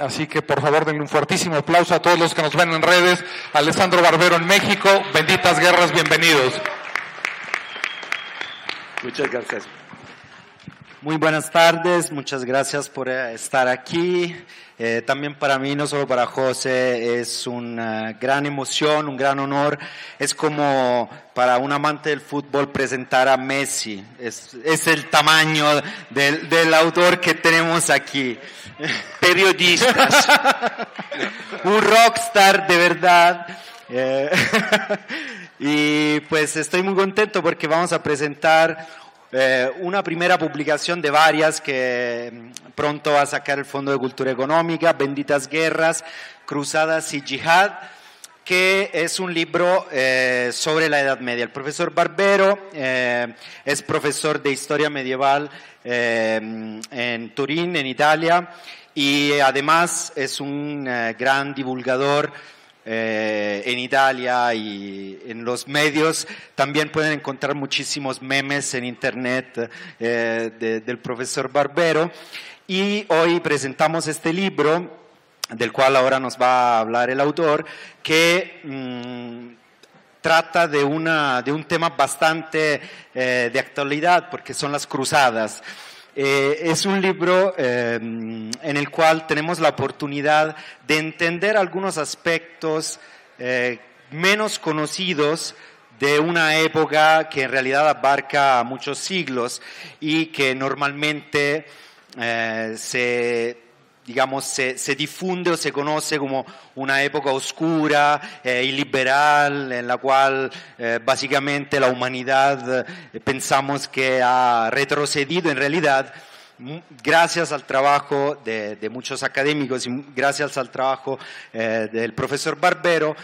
Así que por favor denle un fuertísimo aplauso a todos los que nos ven en redes. Alessandro Barbero en México, Benditas Guerras, bienvenidos. Muchas gracias. Muy buenas tardes, muchas gracias por estar aquí. También para mí, no solo para José, es una gran emoción, un gran honor. Es como para un amante del fútbol presentar a Messi. Es el tamaño del autor que tenemos aquí. Periodistas. Un rockstar de verdad. Y pues estoy muy contento porque vamos a presentar una primera publicación de varias que pronto va a sacar el Fondo de Cultura Económica, Benditas Guerras, Cruzadas y Yihad, que es un libro sobre la Edad Media. El profesor Barbero es profesor de Historia Medieval en Turín, en Italia, y además es un gran divulgador en Italia y en los medios. También pueden encontrar muchísimos memes en internet del profesor Barbero. Y hoy presentamos este libro, del cual ahora nos va a hablar el autor, que trata de un tema bastante de actualidad, porque son las cruzadas. Es un libro en el cual tenemos la oportunidad de entender algunos aspectos menos conocidos de una época que en realidad abarca muchos siglos y que normalmente se difunde o se conoce como una época oscura, illiberal, en la cual básicamente la humanidad pensamos que ha retrocedido en realidad, gracias al trabajo de muchos académicos y gracias al trabajo del profesor Barbero,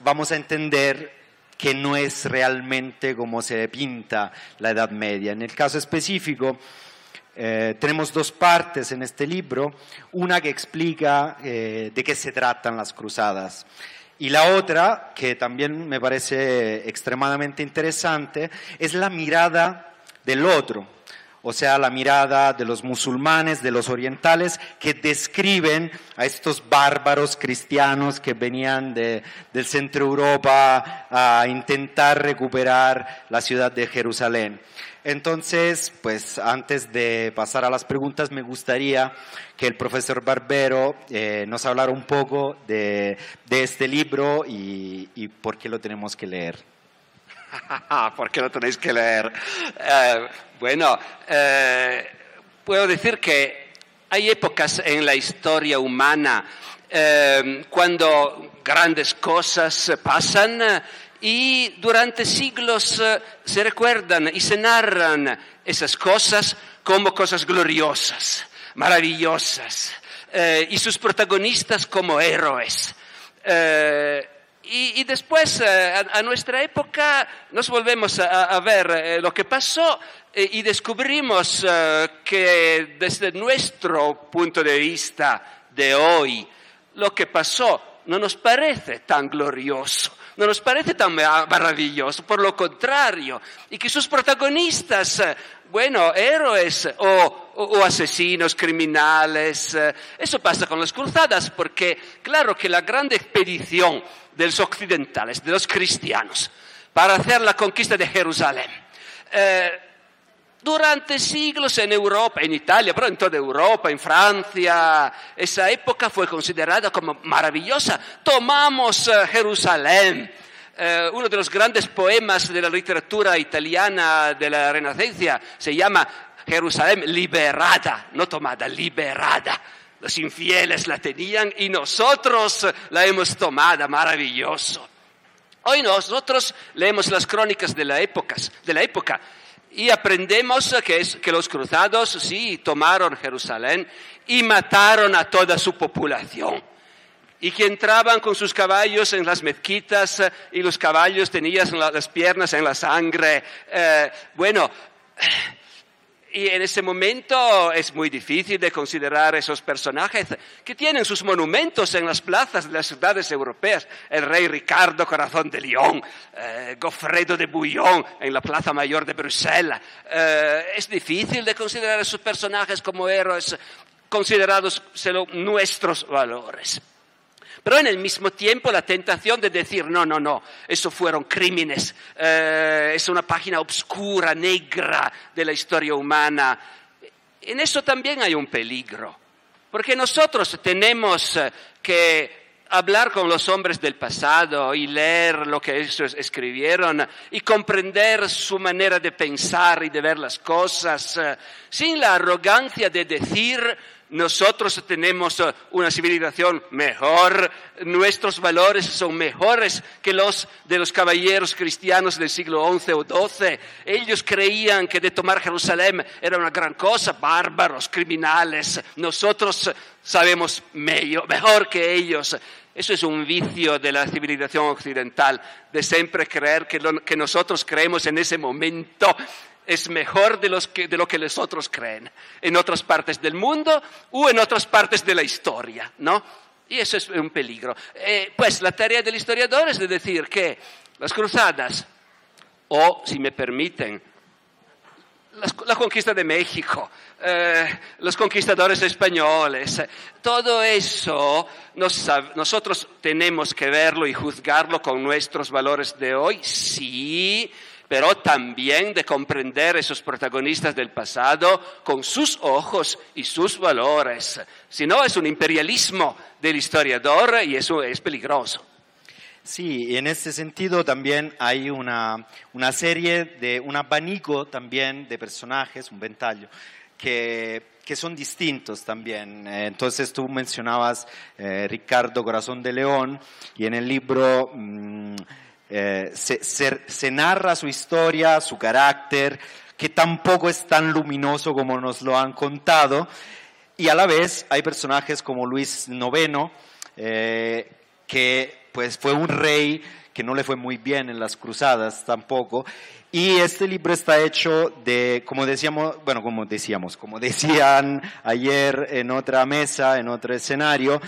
vamos a entender que no es realmente como se pinta la Edad Media. En el caso específico, tenemos dos partes en este libro, una que explica de qué se tratan las cruzadas y la otra, que también me parece extremadamente interesante, es la mirada del otro, o sea, la mirada de los musulmanes, de los orientales, que describen a estos bárbaros cristianos que venían del centro de Europa a intentar recuperar la ciudad de Jerusalén. Entonces, pues antes de pasar a las preguntas, me gustaría que el profesor Barbero nos hablara un poco de este libro y por qué lo tenemos que leer. ¿Por qué lo tenéis que leer? Puedo decir que hay épocas en la historia humana cuando grandes cosas pasan y durante siglos se recuerdan y se narran esas cosas como cosas gloriosas, maravillosas, y sus protagonistas como héroes. Y después, a nuestra época, nos volvemos a ver lo que pasó y descubrimos que desde nuestro punto de vista de hoy, lo que pasó no nos parece tan glorioso, no nos parece tan maravilloso, por lo contrario, y que sus protagonistas, héroes o asesinos, criminales, eso pasa con las cruzadas, porque claro que la gran expedición de los occidentales, de los cristianos, para hacer la conquista de Jerusalén. Durante siglos en Europa, en Italia, pero en toda Europa, en Francia, esa época fue considerada como maravillosa. Tomamos Jerusalén. Uno de los grandes poemas de la literatura italiana de la Renacencia se llama Jerusalén liberada, no tomada, liberada. Los infieles la tenían y nosotros la hemos tomada, maravilloso. Hoy nosotros leemos las crónicas de la época y aprendemos que los cruzados sí tomaron Jerusalén y mataron a toda su población. Y que entraban con sus caballos en las mezquitas y los caballos tenían las piernas en la sangre. Y en ese momento es muy difícil de considerar esos personajes que tienen sus monumentos en las plazas de las ciudades europeas. El rey Ricardo Corazón de León, Gofredo de Bouillon en la Plaza Mayor de Bruselas. Es difícil de considerar esos personajes como héroes. considerados nuestros valores. Pero en el mismo tiempo la tentación de decir, no, no, no, eso fueron crímenes, es una página oscura, negra de la historia humana. En eso también hay un peligro, porque nosotros tenemos que hablar con los hombres del pasado y leer lo que ellos escribieron y comprender su manera de pensar y de ver las cosas, sin la arrogancia de decir, nosotros tenemos una civilización mejor, nuestros valores son mejores que los de los caballeros cristianos del siglo XI o XII. Ellos creían que de tomar Jerusalén era una gran cosa, bárbaros, criminales. Nosotros sabemos mejor que ellos. Eso es un vicio de la civilización occidental, de siempre creer que lo que nosotros creemos en ese momento es mejor de lo que los otros creen en otras partes del mundo o en otras partes de la historia, ¿no? Y eso es un peligro. Pues la tarea del historiador es de decir que las cruzadas, o si me permiten, la conquista de México, los conquistadores españoles, todo eso nosotros tenemos que verlo y juzgarlo con nuestros valores de hoy, sí, pero también de comprender esos protagonistas del pasado con sus ojos y sus valores. Si no, es un imperialismo del historiador y eso es peligroso. Sí, y en este sentido también hay una serie de un abanico también de personajes, un ventaglio, que son distintos también. Entonces tú mencionabas Ricardo Corazón de León y en el libro... se narra su historia, su carácter, que tampoco es tan luminoso como nos lo han contado, y a la vez hay personajes como Luis IX, que pues fue un rey que no le fue muy bien en las cruzadas tampoco, y este libro está hecho de, como decían ayer en otra mesa, en otro escenario,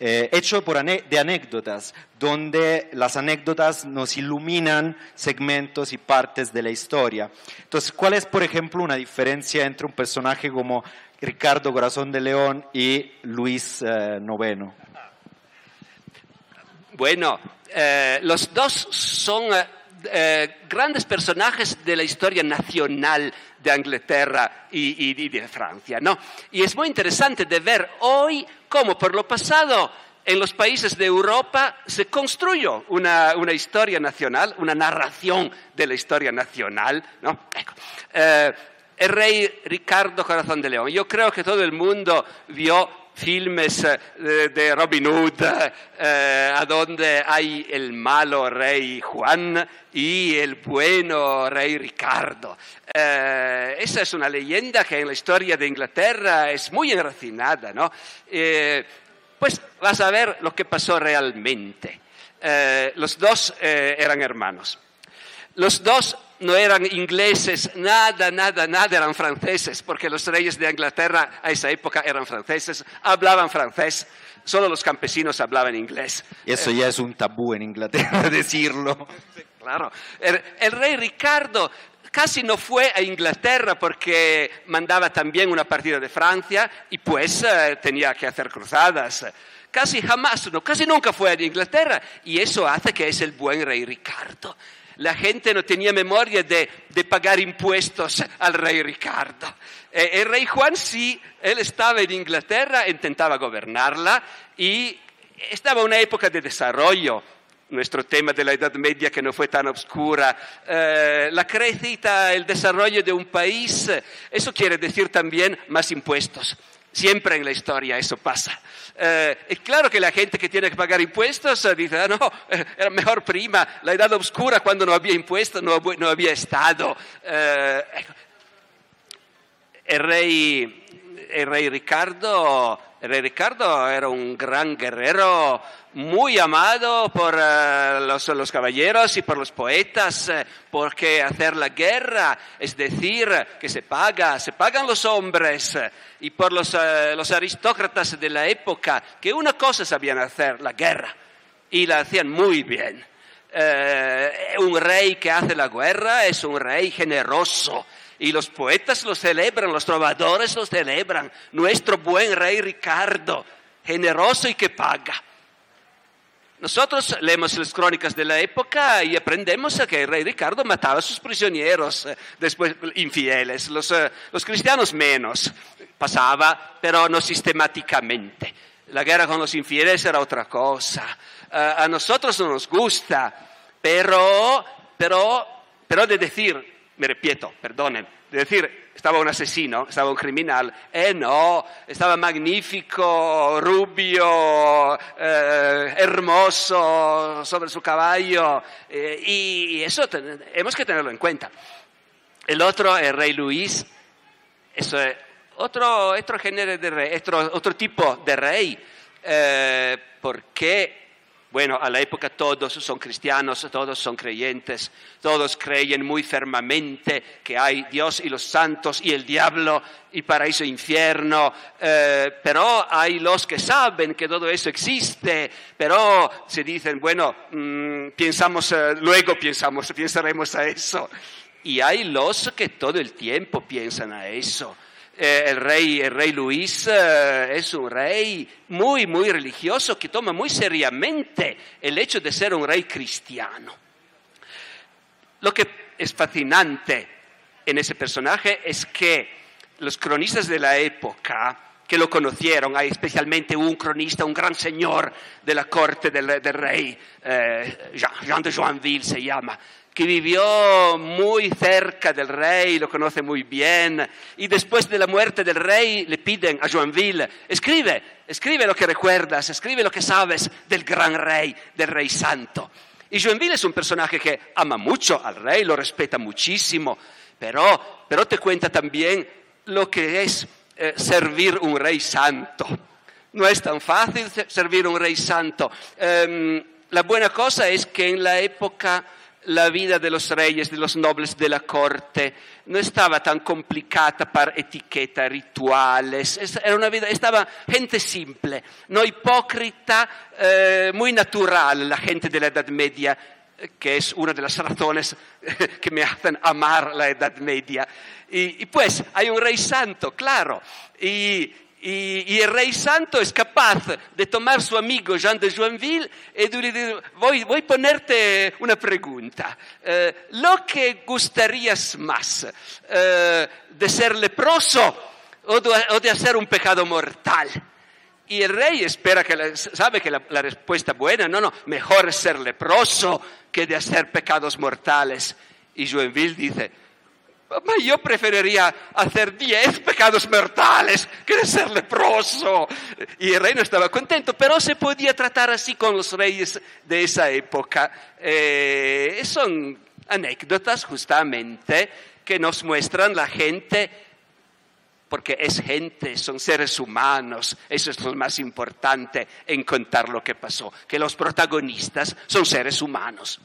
hecho de anécdotas, donde las anécdotas nos iluminan segmentos y partes de la historia. Entonces, ¿cuál es, por ejemplo, una diferencia entre un personaje como Ricardo Corazón de León y Luis IX? Bueno, los dos son grandes personajes de la historia nacional de Inglaterra y de Francia, ¿no? Y es muy interesante de ver hoy cómo por lo pasado en los países de Europa se construyó una historia nacional, una narración de la historia nacional, ¿no? El rey Ricardo Corazón de León. Yo creo que todo el mundo vio filmes de Robin Hood, a donde hay el malo rey Juan y el bueno rey Ricardo. Esa es una leyenda que en la historia de Inglaterra es muy enracinada, ¿no? Pues vas a ver lo que pasó realmente. Los dos eran hermanos. Los dos no eran ingleses, nada, eran franceses, porque los reyes de Inglaterra a esa época eran franceses, hablaban francés, solo los campesinos hablaban inglés. Eso ya es un tabú en Inglaterra, decirlo. Claro. El rey Ricardo casi no fue a Inglaterra porque mandaba también una partida de Francia y pues tenía que hacer cruzadas. Casi nunca fue a Inglaterra y eso hace que es el buen rey Ricardo. La gente no tenía memoria de pagar impuestos al rey Ricardo. El rey Juan sí, él estaba en Inglaterra, intentaba gobernarla y estaba en una época de desarrollo. Nuestro tema de la Edad Media que no fue tan oscura. La crecida, el desarrollo de un país, eso quiere decir también más impuestos. Siempre en la historia eso pasa. Es claro que la gente que tiene que pagar impuestos dice, ah, no, era mejor prima, la edad oscura cuando no había impuestos, no había Estado. El rey Ricardo era un gran guerrero, muy amado por los caballeros y por los poetas, porque hacer la guerra, es decir, que se pagan los hombres y por los aristócratas de la época, que una cosa sabían hacer, la guerra, y la hacían muy bien. Un rey que hace la guerra es un rey generoso, Y los poetas lo celebran, los trovadores lo celebran. Nuestro buen rey Ricardo, generoso y que paga. Nosotros leemos las crónicas de la época y aprendemos que el rey Ricardo mataba a sus prisioneros, después infieles, los cristianos menos, pasaba, pero no sistemáticamente. La guerra con los infieles era otra cosa. A nosotros no nos gusta, pero de decir, me repito, perdonen, de decir, estaba un asesino, estaba un criminal, no, estaba magnífico, rubio, hermoso, sobre su caballo, y eso hemos que tenerlo en cuenta. El otro, el rey Luis, eso es otro género de rey, otro tipo de rey, porque... Bueno, a la época todos son cristianos, todos son creyentes, todos creen muy firmemente que hay Dios y los santos y el diablo y paraíso e infierno, pero hay los que saben que todo eso existe, pero se dicen, bueno, pensaremos a eso. Y hay los que todo el tiempo piensan a eso. El rey Luis es un rey muy, muy religioso que toma muy seriamente el hecho de ser un rey cristiano. Lo que es fascinante en ese personaje es que los cronistas de la época que lo conocieron, hay especialmente un cronista, un gran señor de la corte del rey, Jean de Joinville se llama, que vivió muy cerca del rey, lo conoce muy bien, y después de la muerte del rey le piden a Joinville, escribe lo que recuerdas, escribe lo que sabes del gran rey, del rey santo. Y Joinville es un personaje que ama mucho al rey, lo respeta muchísimo, pero te cuenta también lo que es servir un rey santo. No es tan fácil servir un rey santo. La buena cosa es que en la época... La vida de los reyes, de los nobles de la corte, no estaba tan complicata por etiqueta, rituales. Era una vida, estaba gente simple, no hipócrita, muy natural la gente de la Edad Media, que es una de las razones que me hacen amar la Edad Media. Y pues hay un rey santo, claro. Y el rey santo es capaz de tomar su amigo Jean de Joinville e di dire, voy ponerte una pregunta. ¿Lo que gustarías más, de ser leproso o de hacer un pecado mortal? Y el rey espera que sabe que la respuesta buena, no, mejor es ser leproso que de hacer pecados mortales. Y Joinville dice, ma io preferiría hacer 10 pecados mortales que de ser leproso. Y el rey no estaba contento, pero se podía tratar así con los reyes de esa época. Son anécdotas justamente que nos muestran la gente, porque es gente, son seres humanos. Eso es lo más importante en contar lo que pasó, que los protagonistas son seres humanos.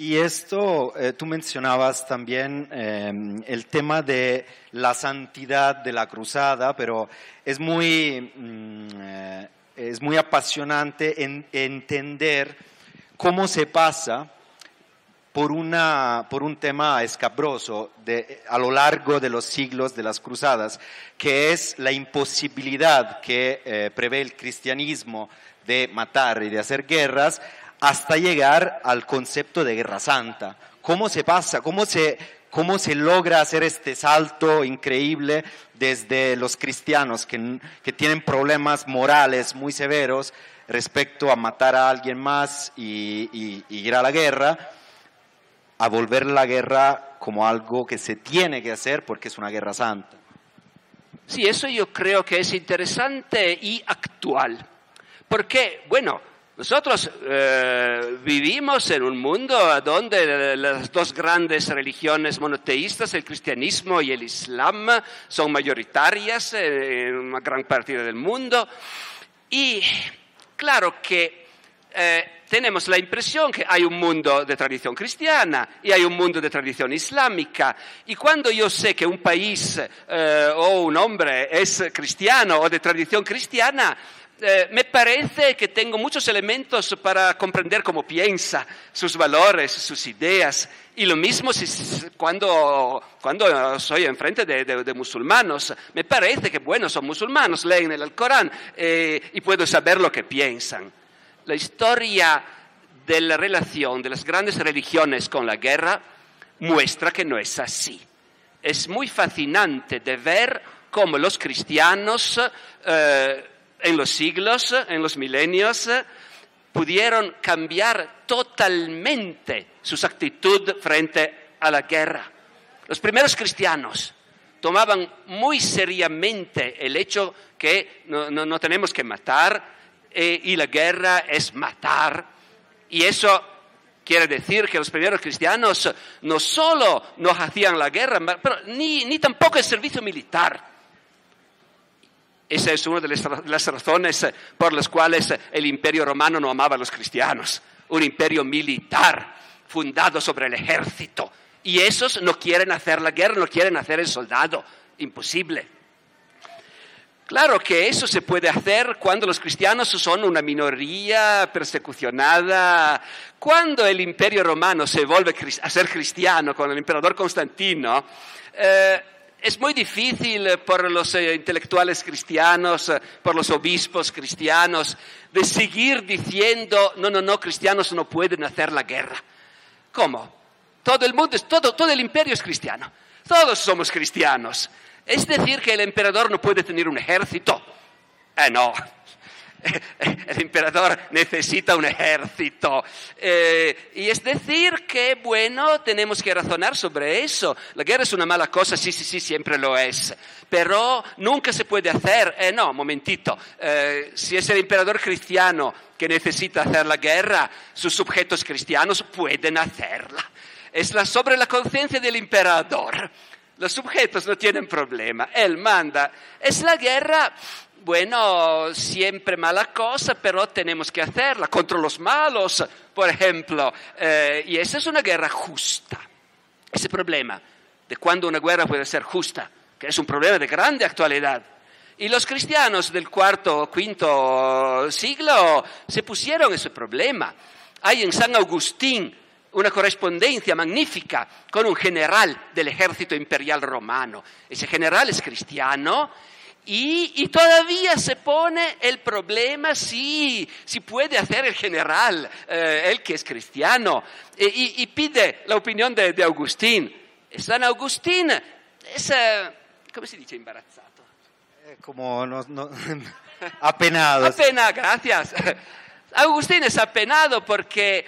Y esto, tú mencionabas también el tema de la santidad de la cruzada, pero es muy apasionante entender cómo se pasa por un tema escabroso a lo largo de los siglos de las cruzadas, que es la imposibilidad que prevé el cristianismo de matar y de hacer guerras, hasta llegar al concepto de guerra santa. ¿Cómo se pasa? ¿Cómo se logra hacer este salto increíble desde los cristianos que tienen problemas morales muy severos respecto a matar a alguien más y ir a la guerra, a volver la guerra como algo que se tiene que hacer porque es una guerra santa? Sí, eso yo creo que es interesante y actual. Porque, bueno... Nosotros vivimos en un mundo donde las dos grandes religiones monoteístas, el cristianismo y el islam, son mayoritarias en una gran parte del mundo. Y claro que tenemos la impresión que hay un mundo de tradición cristiana y hay un mundo de tradición islámica. Y cuando yo sé que un país o un hombre es cristiano o de tradición cristiana, me parece que tengo muchos elementos para comprender cómo piensa, sus valores, sus ideas. Y lo mismo cuando soy enfrente de musulmanos. Me parece que, bueno, son musulmanos, leen el Corán y puedo saber lo que piensan. La historia de la relación de las grandes religiones con la guerra muestra que no es así. Es muy fascinante de ver cómo los cristianos en los siglos, en los milenios, pudieron cambiar totalmente su actitud frente a la guerra. Los primeros cristianos tomaban muy seriamente el hecho que no tenemos que matar y la guerra es matar. Y eso quiere decir que los primeros cristianos no solo no hacían la guerra, pero ni tampoco el servicio militar. Esa es una de las razones por las cuales el Imperio Romano no amaba a los cristianos. Un imperio militar fundado sobre el ejército. Y esos no quieren hacer la guerra, no quieren hacer el soldado. Imposible. Claro que eso se puede hacer cuando los cristianos son una minoría persecucionada. Cuando el Imperio Romano se vuelve a ser cristiano con el emperador Constantino, es muy difícil por los intelectuales cristianos, por los obispos cristianos, de seguir diciendo, no, cristianos no pueden hacer la guerra. ¿Cómo? Todo el mundo, todo el imperio es cristiano. Todos somos cristianos. Es decir, que el emperador no puede tener un ejército. No. El emperador necesita un ejército. Y es decir que, bueno, tenemos que razonar sobre eso. La guerra es una mala cosa, sí, siempre lo es. Pero nunca se puede hacer. No, momentito. Si es el emperador cristiano que necesita hacer la guerra, sus sujetos cristianos pueden hacerla. Es sobre la conciencia del emperador. Los sujetos no tienen problema. Él manda. Es la guerra. Bueno, siempre mala cosa, pero tenemos que hacerla contra los malos, por ejemplo. Y esa es una guerra justa. Ese problema de cuándo una guerra puede ser justa, que es un problema de grande actualidad. Y los cristianos del IV o V siglo se pusieron ese problema. Hay en San Agustín una correspondencia magnífica con un general del ejército imperial romano. Ese general es cristiano. Y todavía se pone el problema si puede hacer el general, él que es cristiano, y pide la opinión de Agustín. San Agustín es, ¿cómo si dice imbarazzato? Como no, apenado. Apenado, gracias. Agustín es apenado porque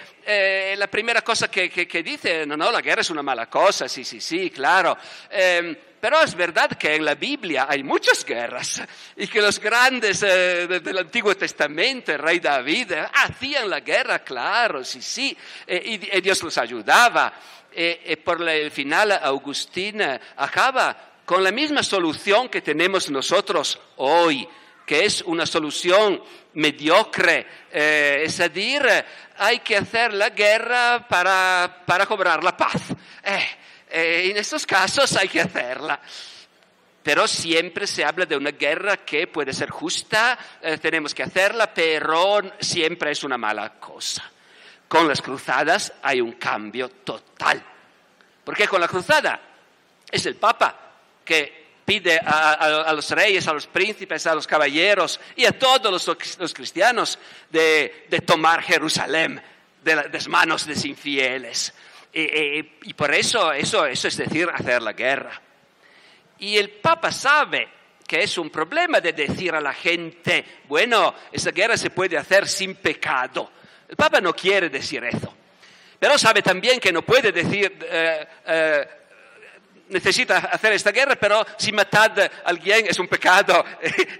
la primera cosa que dice, no, la guerra es una mala cosa, sí, claro. Pero es verdad que en la Biblia hay muchas guerras y que los grandes del Antiguo Testamento, el rey David, hacían la guerra, claro, sí, y Dios los ayudaba. Por el final, Agustín acaba con la misma solución que tenemos nosotros hoy, que es una solución mediocre, es decir, hay que hacer la guerra para cobrar la paz. En estos casos hay que hacerla. Pero siempre se habla de una guerra que puede ser justa, tenemos que hacerla, pero siempre es una mala cosa. Con las cruzadas hay un cambio total. Porque con la cruzada es el Papa que pide a los reyes, a los príncipes, a los caballeros y a todos los cristianos de tomar Jerusalén de las manos de los infieles. Y por eso es decir, hacer la guerra. Y el Papa sabe que es un problema de decir a la gente, bueno, esa guerra se puede hacer sin pecado. El Papa no quiere decir eso. Pero sabe también que no puede decir, necesita hacer esta guerra, pero si matad a alguien es un pecado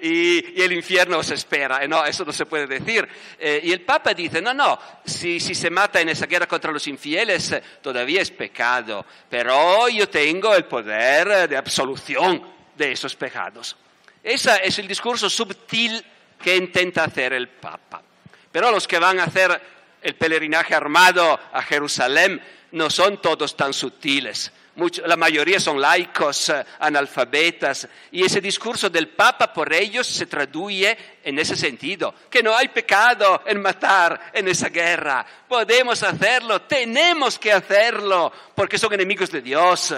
y el infierno os espera. No, eso no se puede decir. Y el Papa dice, no, si se mata en esa guerra contra los infieles todavía es pecado, pero yo tengo el poder de absolución de esos pecados. Ese es el discurso sutil que intenta hacer el Papa. Pero los que van a hacer el peregrinaje armado a Jerusalén no son todos tan sutiles. la mayoría son laicos, analfabetas, y ese discurso del Papa por ellos se traduce en ese sentido, que no hay pecado en matar en esa guerra, podemos hacerlo, tenemos que hacerlo, porque son enemigos de Dios.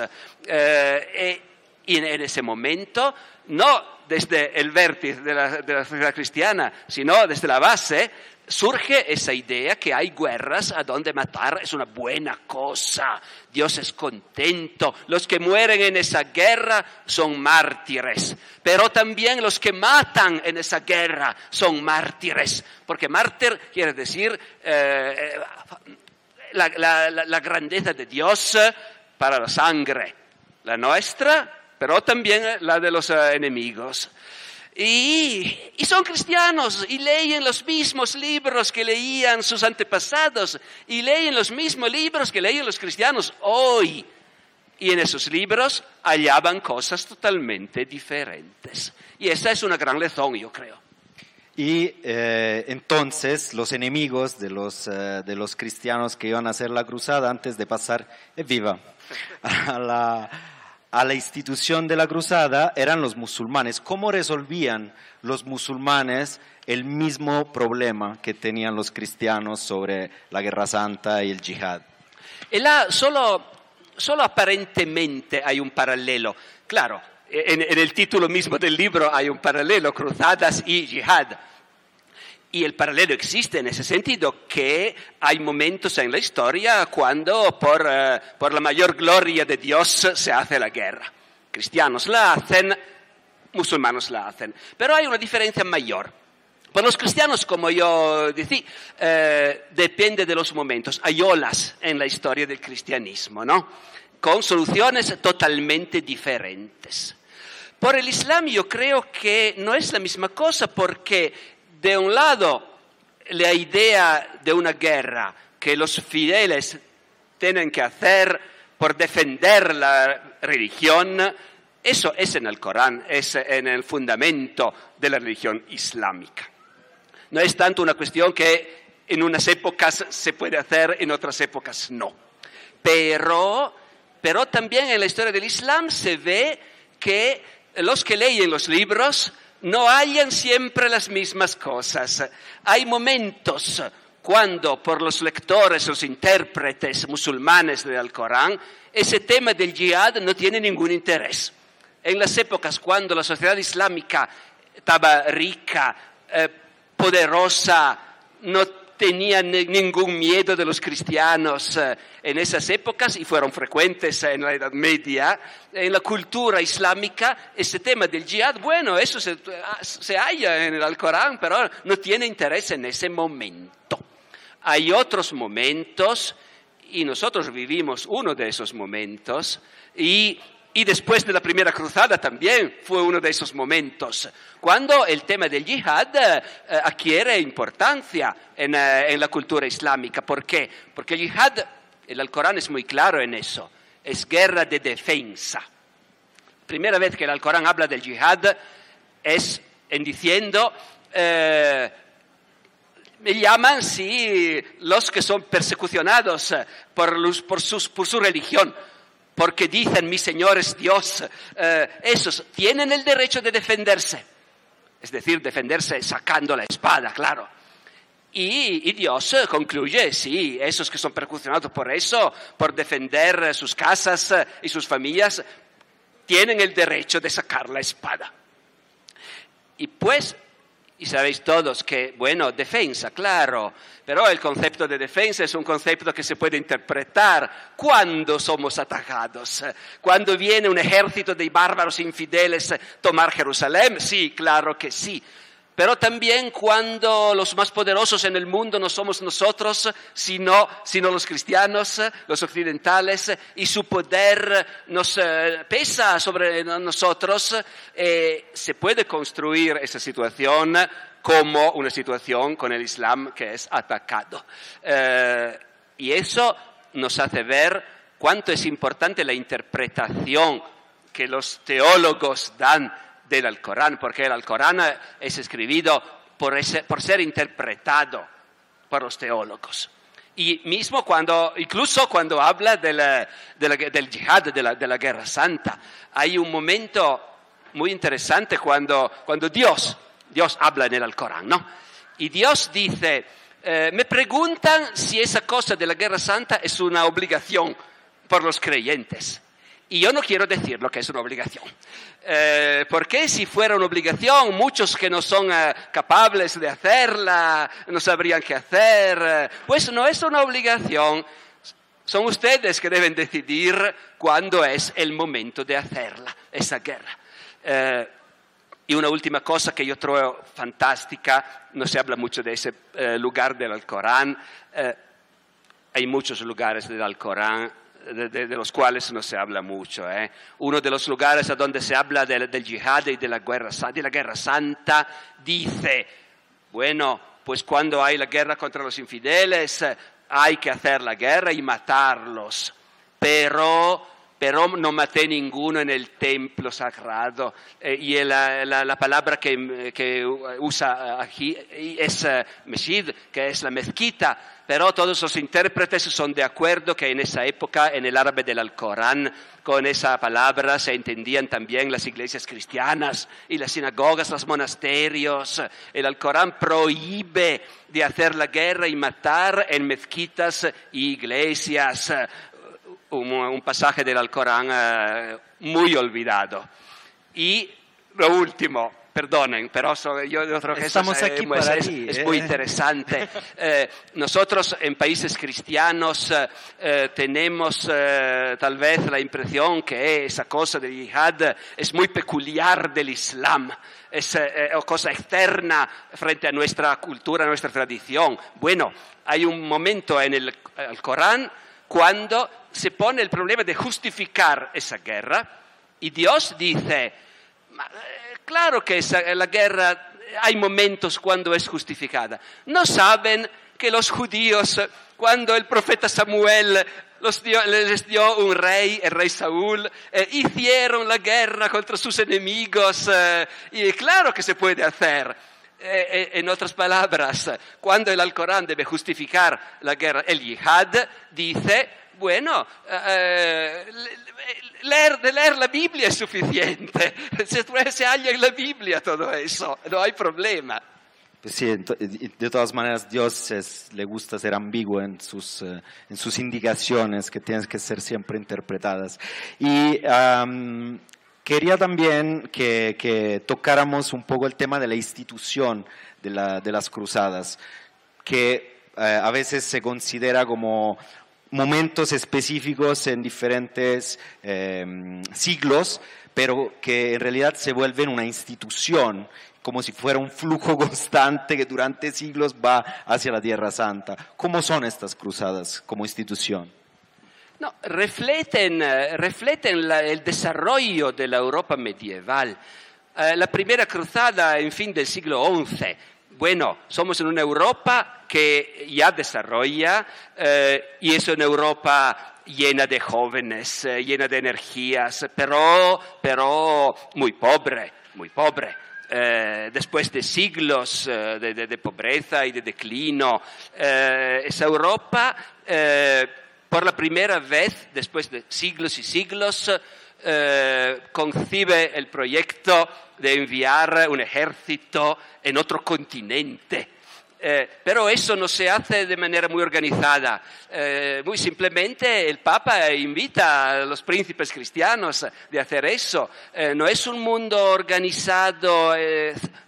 Y en ese momento, no desde el vértice de la sociedad cristiana, sino desde la base, surge esa idea que hay guerras a donde matar es una buena cosa. Dios es contento. Los que mueren en esa guerra son mártires, pero también los que matan en esa guerra son mártires, porque mártir quiere decir la grandeza de Dios para la sangre, la nuestra, pero también la de los enemigos. Y son cristianos y leen los mismos libros que leían sus antepasados y leen los mismos libros que leen los cristianos hoy. Y en esos libros hallaban cosas totalmente diferentes. Y esa es una gran lección, yo creo. Y entonces los enemigos de los cristianos que iban a hacer la cruzada, antes de pasar, ¡viva!, a la institución de la cruzada, eran los musulmanes. ¿Cómo resolvían los musulmanes el mismo problema que tenían los cristianos sobre la Guerra Santa y el yihad? E là solo aparentemente hay un paralelo. Claro, en el título mismo del libro hay un paralelo, Cruzadas y Yihad. Y el paralelo existe en ese sentido, que hay momentos en la historia cuando por la mayor gloria de Dios se hace la guerra. Cristianos la hacen, musulmanos la hacen. Pero hay una diferencia mayor. Para los cristianos, como yo decía, depende de los momentos. Hay olas en la historia del cristianismo, ¿no?, con soluciones totalmente diferentes. Por el Islam yo creo que no es la misma cosa, porque de un lado, la idea de una guerra que los fieles tienen que hacer por defender la religión, eso es en el Corán, es en el fundamento de la religión islámica. No es tanto una cuestión que en unas épocas se puede hacer, en otras épocas no. Pero también en la historia del Islam se ve que los que leen los libros no hallan siempre las mismas cosas. Hay momentos cuando por los lectores, los intérpretes musulmanes del Corán, ese tema del yihad no tiene ningún interés. En las épocas cuando la sociedad islámica estaba rica, poderosa, no tenía ningún miedo de los cristianos, en esas épocas, y fueron frecuentes en la Edad Media, en la cultura islámica, ese tema del yihad, bueno, eso se halla en el Alcorán, pero no tiene interés en ese momento. Hay otros momentos, y nosotros vivimos uno de esos momentos, y después de la primera cruzada también fue uno de esos momentos, cuando el tema del yihad adquiere importancia en la cultura islámica. ¿Por qué? Porque el yihad, el Alcorán es muy claro en eso, es guerra de defensa. Primera vez que el Alcorán habla del yihad es en diciendo, me llaman si los que son persecucionados por su religión, porque dicen, mi Señor es Dios, esos tienen el derecho de defenderse. Es decir, defenderse sacando la espada, claro. Y Dios concluye, sí, esos que son perjudicados por eso, por defender sus casas y sus familias, tienen el derecho de sacar la espada. Y pues, y sabéis todos que, bueno, defensa, claro, pero el concepto de defensa es un concepto que se puede interpretar cuando somos atacados. Cuando viene un ejército de bárbaros infideles a tomar Jerusalén, sí, claro que sí. Pero también cuando los más poderosos en el mundo no somos nosotros, sino los cristianos, los occidentales, y su poder nos pesa sobre nosotros, se puede construir esa situación como una situación con el Islam que es atacado. Y eso nos hace ver cuánto es importante la interpretación que los teólogos dan del Alcorán, porque el Alcorán es escrito por ser interpretado por los teólogos. Y mismo cuando, incluso cuando habla del yihad, de la guerra santa, hay un momento muy interesante cuando Dios habla en el Corán, ¿no? Y Dios dice, me preguntan si esa cosa de la guerra santa es una obligación por los creyentes. Y yo no quiero decirlo que es una obligación, porque si fuera una obligación, muchos que no son capaces de hacerla, no sabrían qué hacer. Pues no es una obligación, son ustedes que deben decidir cuándo es el momento de hacerla, esa guerra. Y una última cosa que yo trovo fantástica, no se habla mucho de ese lugar del Alcorán, hay muchos lugares del Alcorán, de los cuales no se habla mucho. Uno de los lugares a donde se habla del yihad y de la guerra santa dice, bueno, pues cuando hay la guerra contra los infideles hay que hacer la guerra y matarlos, pero no maté ninguno en el templo sagrado. Y la palabra que usa aquí es meshid, que es la mezquita, pero todos los intérpretes son de acuerdo que en esa época, en el árabe del Alcorán, con esa palabra se entendían también las iglesias cristianas y las sinagogas, los monasterios. El Alcorán prohíbe de hacer la guerra y matar en mezquitas e iglesias. Un pasaje del Alcorán muy olvidado. Y lo último, perdonen, pero yo creo que estamos aquí para ti, es muy interesante. Nosotros en países cristianos tenemos tal vez la impresión que esa cosa del yihad es muy peculiar del Islam. Es cosa externa frente a nuestra cultura, a nuestra tradición. Bueno, hay un momento en el Alcorán cuando se pone el problema de justificar esa guerra y Dios dice, claro que la guerra hay momentos cuando es justificada. ¿No saben que los judíos, cuando el profeta Samuel les dio un rey, el rey Saúl, hicieron la guerra contra sus enemigos? Y claro que se puede hacer. En otras palabras, cuando el Alcorán debe justificar la guerra, el yihad, dice, bueno, leer la Biblia es suficiente, se halla en la Biblia todo eso, no hay problema. Pues sí, de todas maneras Dios le gusta ser ambiguo en sus indicaciones que tienen que ser siempre interpretadas. Y quería también que tocáramos un poco el tema de la institución de las cruzadas, que a veces se considera como momentos específicos en diferentes siglos, pero que en realidad se vuelven una institución, como si fuera un flujo constante que durante siglos va hacia la Tierra Santa. ¿Cómo son estas cruzadas como institución? No, refleten el desarrollo de la Europa medieval. La primera cruzada, en fin, del siglo XI. Bueno, somos en una Europa que ya desarrolla y es una Europa llena de jóvenes, llena de energías, pero muy pobre. Después de siglos de pobreza y de declino, esa Europa... por la primera vez, después de siglos y siglos, concibe el proyecto de enviar un ejército en otro continente. Pero eso no se hace de manera muy organizada. Muy simplemente el Papa invita a los príncipes cristianos de hacer eso. No es un mundo organizado,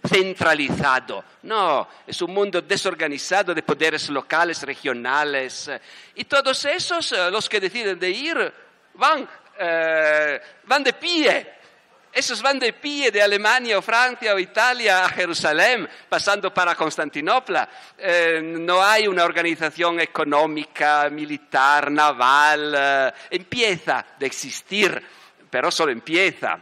centralizado. No, es un mundo desorganizado de poderes locales, regionales. Y todos esos, los que deciden de ir, van de pie. Esos van de pie de Alemania o Francia o Italia a Jerusalén, pasando para Constantinopla. No hay una organización económica, militar, naval. Empieza de existir, pero solo empieza.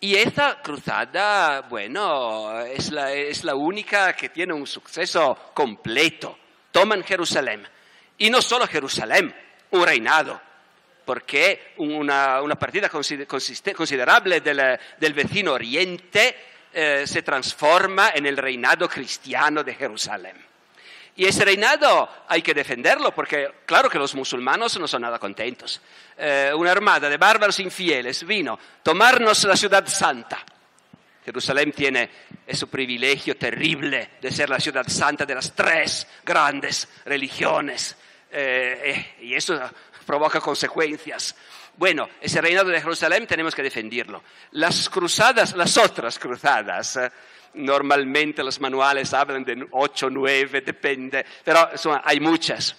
Y esta cruzada, bueno, es la única que tiene un suceso completo. Toman Jerusalén. Y no solo Jerusalén, un reinado. Perché una partita considerabile del vicino Oriente si trasforma nel reinato cristiano di Gerusalemme. Y ese reinado hay que defenderlo porque claro que los musulmanos no son nada contentos. Una armada de bárbaros infieles vino a tomarnos la ciudad santa. Jerusalén tiene ese privilegio terrible de ser la ciudad santa de las tres grandes religiones. Y eso provoca consecuencias. Bueno, ese reinado de Jerusalén tenemos que defenderlo. Las cruzadas, las otras cruzadas, normalmente los manuales hablan de 8 o 9, depende, pero insomma, hay muchas.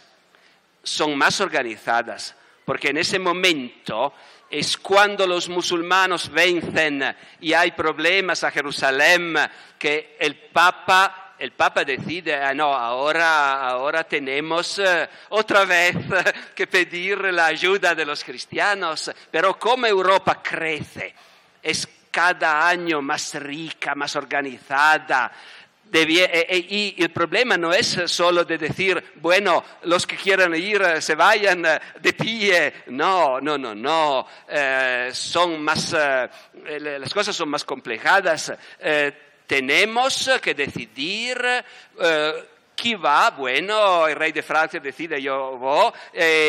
Son más organizadas, porque en ese momento es cuando los musulmanos vencen y hay problemas a Jerusalén que el Papa decide, ahora tenemos otra vez que pedir la ayuda de los cristianos. Pero como Europa crece, es cada año más rica, más organizada. Y el problema no es solo de decir, bueno, los que quieran ir se vayan de pie. No. Las cosas son más complicadas. Tenemos que decidir chi va. Bueno, il re di Francia decide io voglio.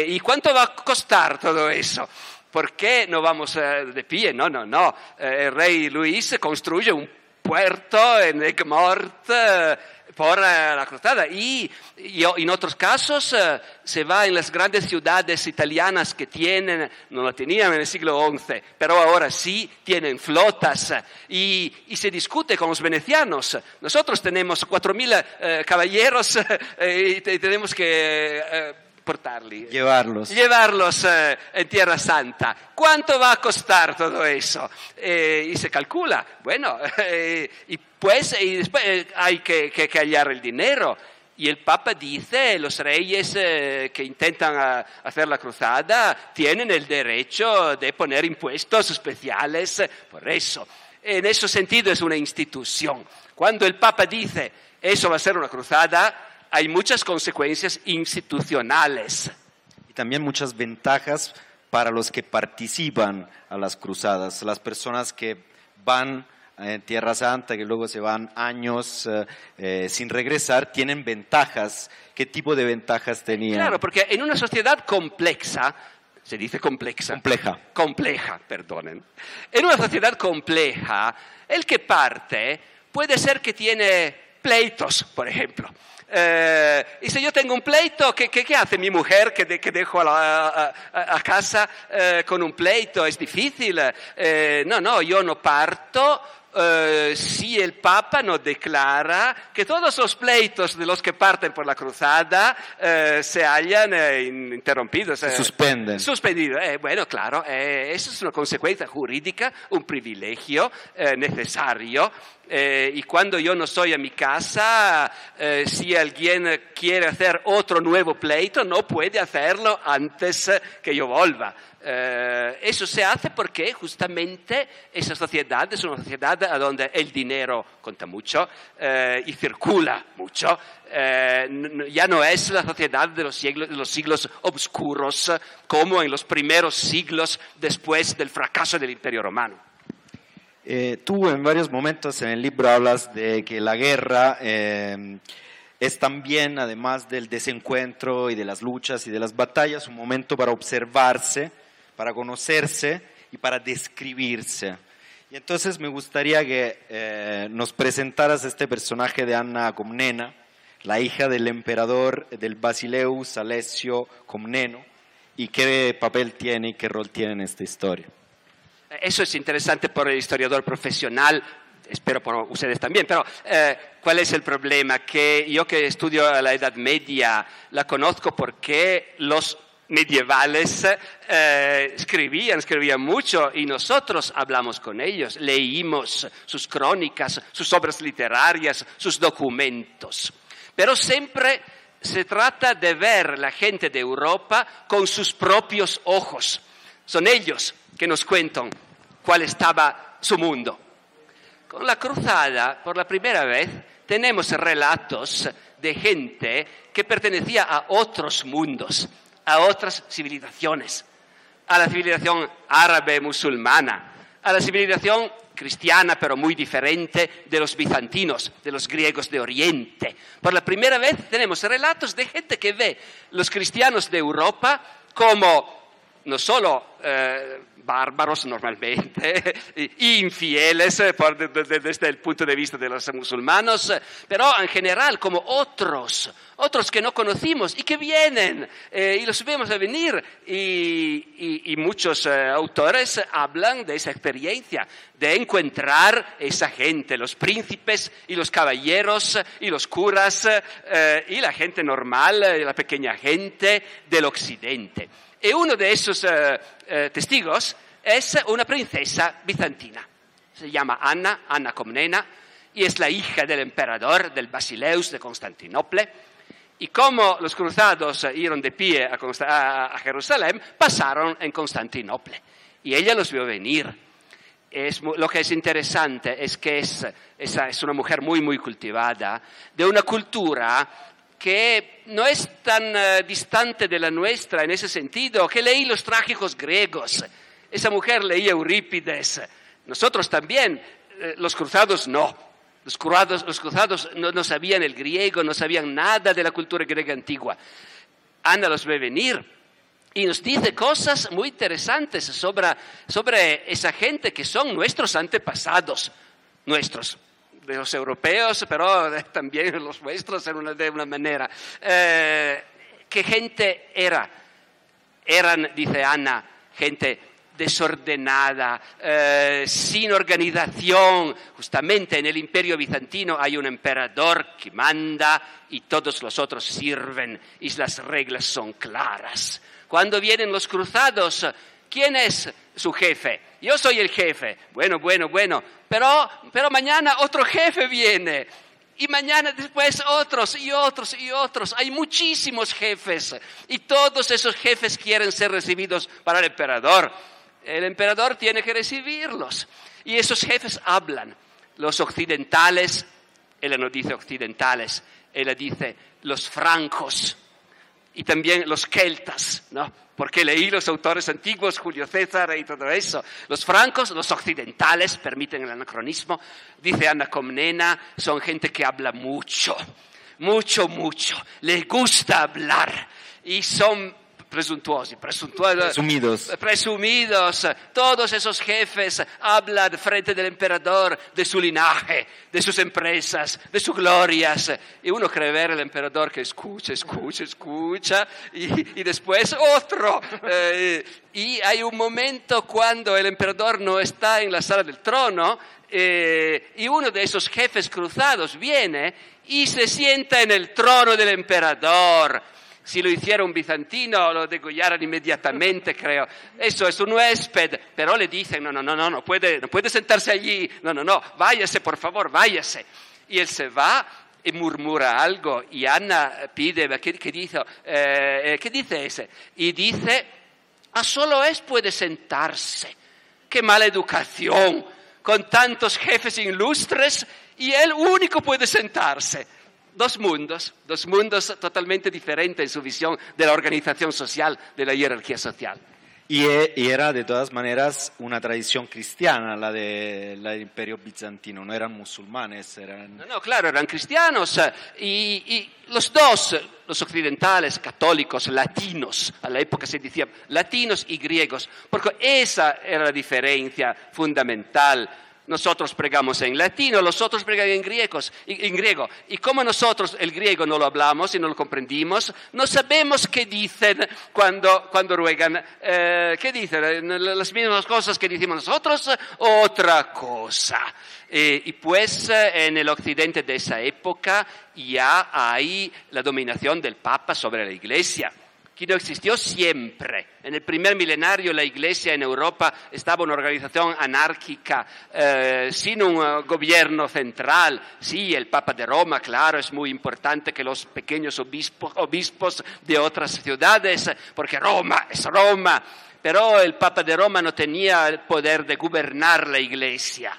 ¿Y cuánto va a costar todo eso? ¿Por qué no vamos de pie? No. El rey Luis construye un puerto en Egmort por la cruzada. Y en otros casos se va en las grandes ciudades italianas que tienen, no lo tenían en el siglo XI, pero ahora sí tienen flotas y se discute con los venecianos. Nosotros tenemos 4.000 caballeros y tenemos que portarli, llevarlos en Tierra Santa. ¿Cuánto va a costar todo eso? Y se calcula, bueno, y después hay que hallar el dinero. Y el Papa dice, los reyes que intentan hacer la cruzada tienen el derecho de poner impuestos especiales por eso. En ese sentido es una institución. Cuando el Papa dice, eso va a ser una cruzada, hay muchas consecuencias institucionales. Y también muchas ventajas para los que participan a las cruzadas, las personas que van en Tierra Santa, que luego se van años sin regresar, tienen ventajas. ¿Qué tipo de ventajas tenían? Claro, porque en una sociedad compleja, se dice compleja, perdonen. En una sociedad compleja, el que parte puede ser que tiene pleitos, por ejemplo. Y si yo tengo un pleito, ¿qué hace mi mujer que dejo a casa con un pleito? Es difícil. No, yo no parto si el Papa no declara que todos los pleitos de los que parten por la cruzada se hayan interrumpidos. Suspendidos. Bueno, claro, eso es una consecuencia jurídica, un privilegio necesario. Y cuando yo no soy a mi casa, si alguien quiere hacer otro nuevo pleito, no puede hacerlo antes que yo vuelva. Eso se hace porque justamente esa sociedad es una sociedad donde el dinero cuenta mucho y circula mucho. Ya no es la sociedad de los siglos oscuros como en los primeros siglos después del fracaso del Imperio Romano. Tú en varios momentos en el libro hablas de que la guerra es también, además del desencuentro y de las luchas y de las batallas, un momento para observarse, para conocerse y para describirse. Y entonces me gustaría que nos presentaras este personaje de Ana Comnena, la hija del emperador del Basileus Alessio Comneno, y qué papel tiene y qué rol tiene en esta historia. Eso es interesante por el historiador profesional, espero por ustedes también, pero ¿cuál es el problema? Que yo que estudio la Edad Media la conozco porque los medievales escribían mucho y nosotros hablamos con ellos, leímos sus crónicas, sus obras literarias, sus documentos, pero siempre se trata de ver la gente de Europa con sus propios ojos. Son ellos que nos cuentan cuál estaba su mundo. Con la cruzada, por la primera vez, tenemos relatos de gente que pertenecía a otros mundos, a otras civilizaciones, a la civilización árabe musulmana, a la civilización cristiana, pero muy diferente de los bizantinos, de los griegos de Oriente. Por la primera vez tenemos relatos de gente que ve los cristianos de Europa como no solo bárbaros normalmente, infieles desde el punto de vista de los musulmanos, pero en general como otros que no conocimos y que vienen y los vemos a venir y muchos autores hablan de esa experiencia de encontrar esa gente, los príncipes y los caballeros y los curas y la gente normal, la pequeña gente del occidente. E uno de esos testigos es una princesa bizantina. Se llama Ana Comnena, y es la hija del emperador del Basileus de Constantinopla. Y como los cruzados iban de pie a Jerusalén, pasaron en Constantinopla. Y ella los vio venir. Lo que es interesante es que es una mujer muy, muy cultivada, de una cultura que no es tan distante de la nuestra en ese sentido, que leí los trágicos griegos. Esa mujer leía Eurípides. Nosotros también, los cruzados no. Los cruzados no sabían el griego, no sabían nada de la cultura griega antigua. Ana los ve venir y nos dice cosas muy interesantes sobre esa gente que son nuestros antepasados, de los europeos, pero también los vuestros de una manera. ¿Qué gente era? Eran, dice Ana, gente desordenada, sin organización. Justamente en el imperio bizantino hay un emperador que manda y todos los otros sirven y las reglas son claras. Cuando vienen los cruzados, ¿quién es su jefe? Yo soy el jefe. Bueno. Pero mañana otro jefe viene. Y mañana después otros. Hay muchísimos jefes. Y todos esos jefes quieren ser recibidos para el emperador. El emperador tiene que recibirlos. Y esos jefes hablan. Los occidentales, ella no dice occidentales, ella dice los francos. Y también los celtas, ¿no? Porque leí los autores antiguos, Julio César y todo eso. Los francos, los occidentales, permiten el anacronismo, dice Ana Comnena, son gente que habla mucho. Les gusta hablar y son presumidos. Todos esos jefes hablan frente del emperador de su linaje, de sus empresas, de sus glorias. Y uno cree ver al emperador que escucha, y después otro. Y hay un momento cuando el emperador no está en la sala del trono y uno de esos jefes cruzados viene y se sienta en el trono del emperador. Si lo hiciera un bizantino lo degollaran inmediatamente, creo. Eso es un huésped, pero le dicen, no puede sentarse allí, váyase, por favor, váyase. Y él se va y murmura algo, y Ana pide, ¿qué dice ese? Y dice, solo es puede sentarse. ¡Qué mala educación! Con tantos jefes ilustres, y él único puede sentarse. Dos mundos totalmente diferentes en su visión de la organización social, de la jerarquía social. Y era de todas maneras una tradición cristiana la del imperio bizantino, no eran musulmanes, eran... Claro, eran cristianos y los dos, los occidentales, católicos, latinos, a la época se decía latinos y griegos, porque esa era la diferencia fundamental. Nosotros pregamos en latino, los otros pregan en griego. Y como nosotros el griego no lo hablamos y no lo comprendimos, no sabemos qué dicen cuando ruegan. ¿Qué dicen? ¿Las mismas cosas que decimos nosotros o otra cosa? Y pues en el occidente de esa época ya hay la dominación del Papa sobre la Iglesia, que no existió siempre. En el primer milenario la Iglesia en Europa estaba una organización anárquica, sin un gobierno central. Sí, el Papa de Roma, claro, es muy importante que los pequeños obispos de otras ciudades, porque Roma es Roma, pero el Papa de Roma no tenía el poder de gobernar la Iglesia.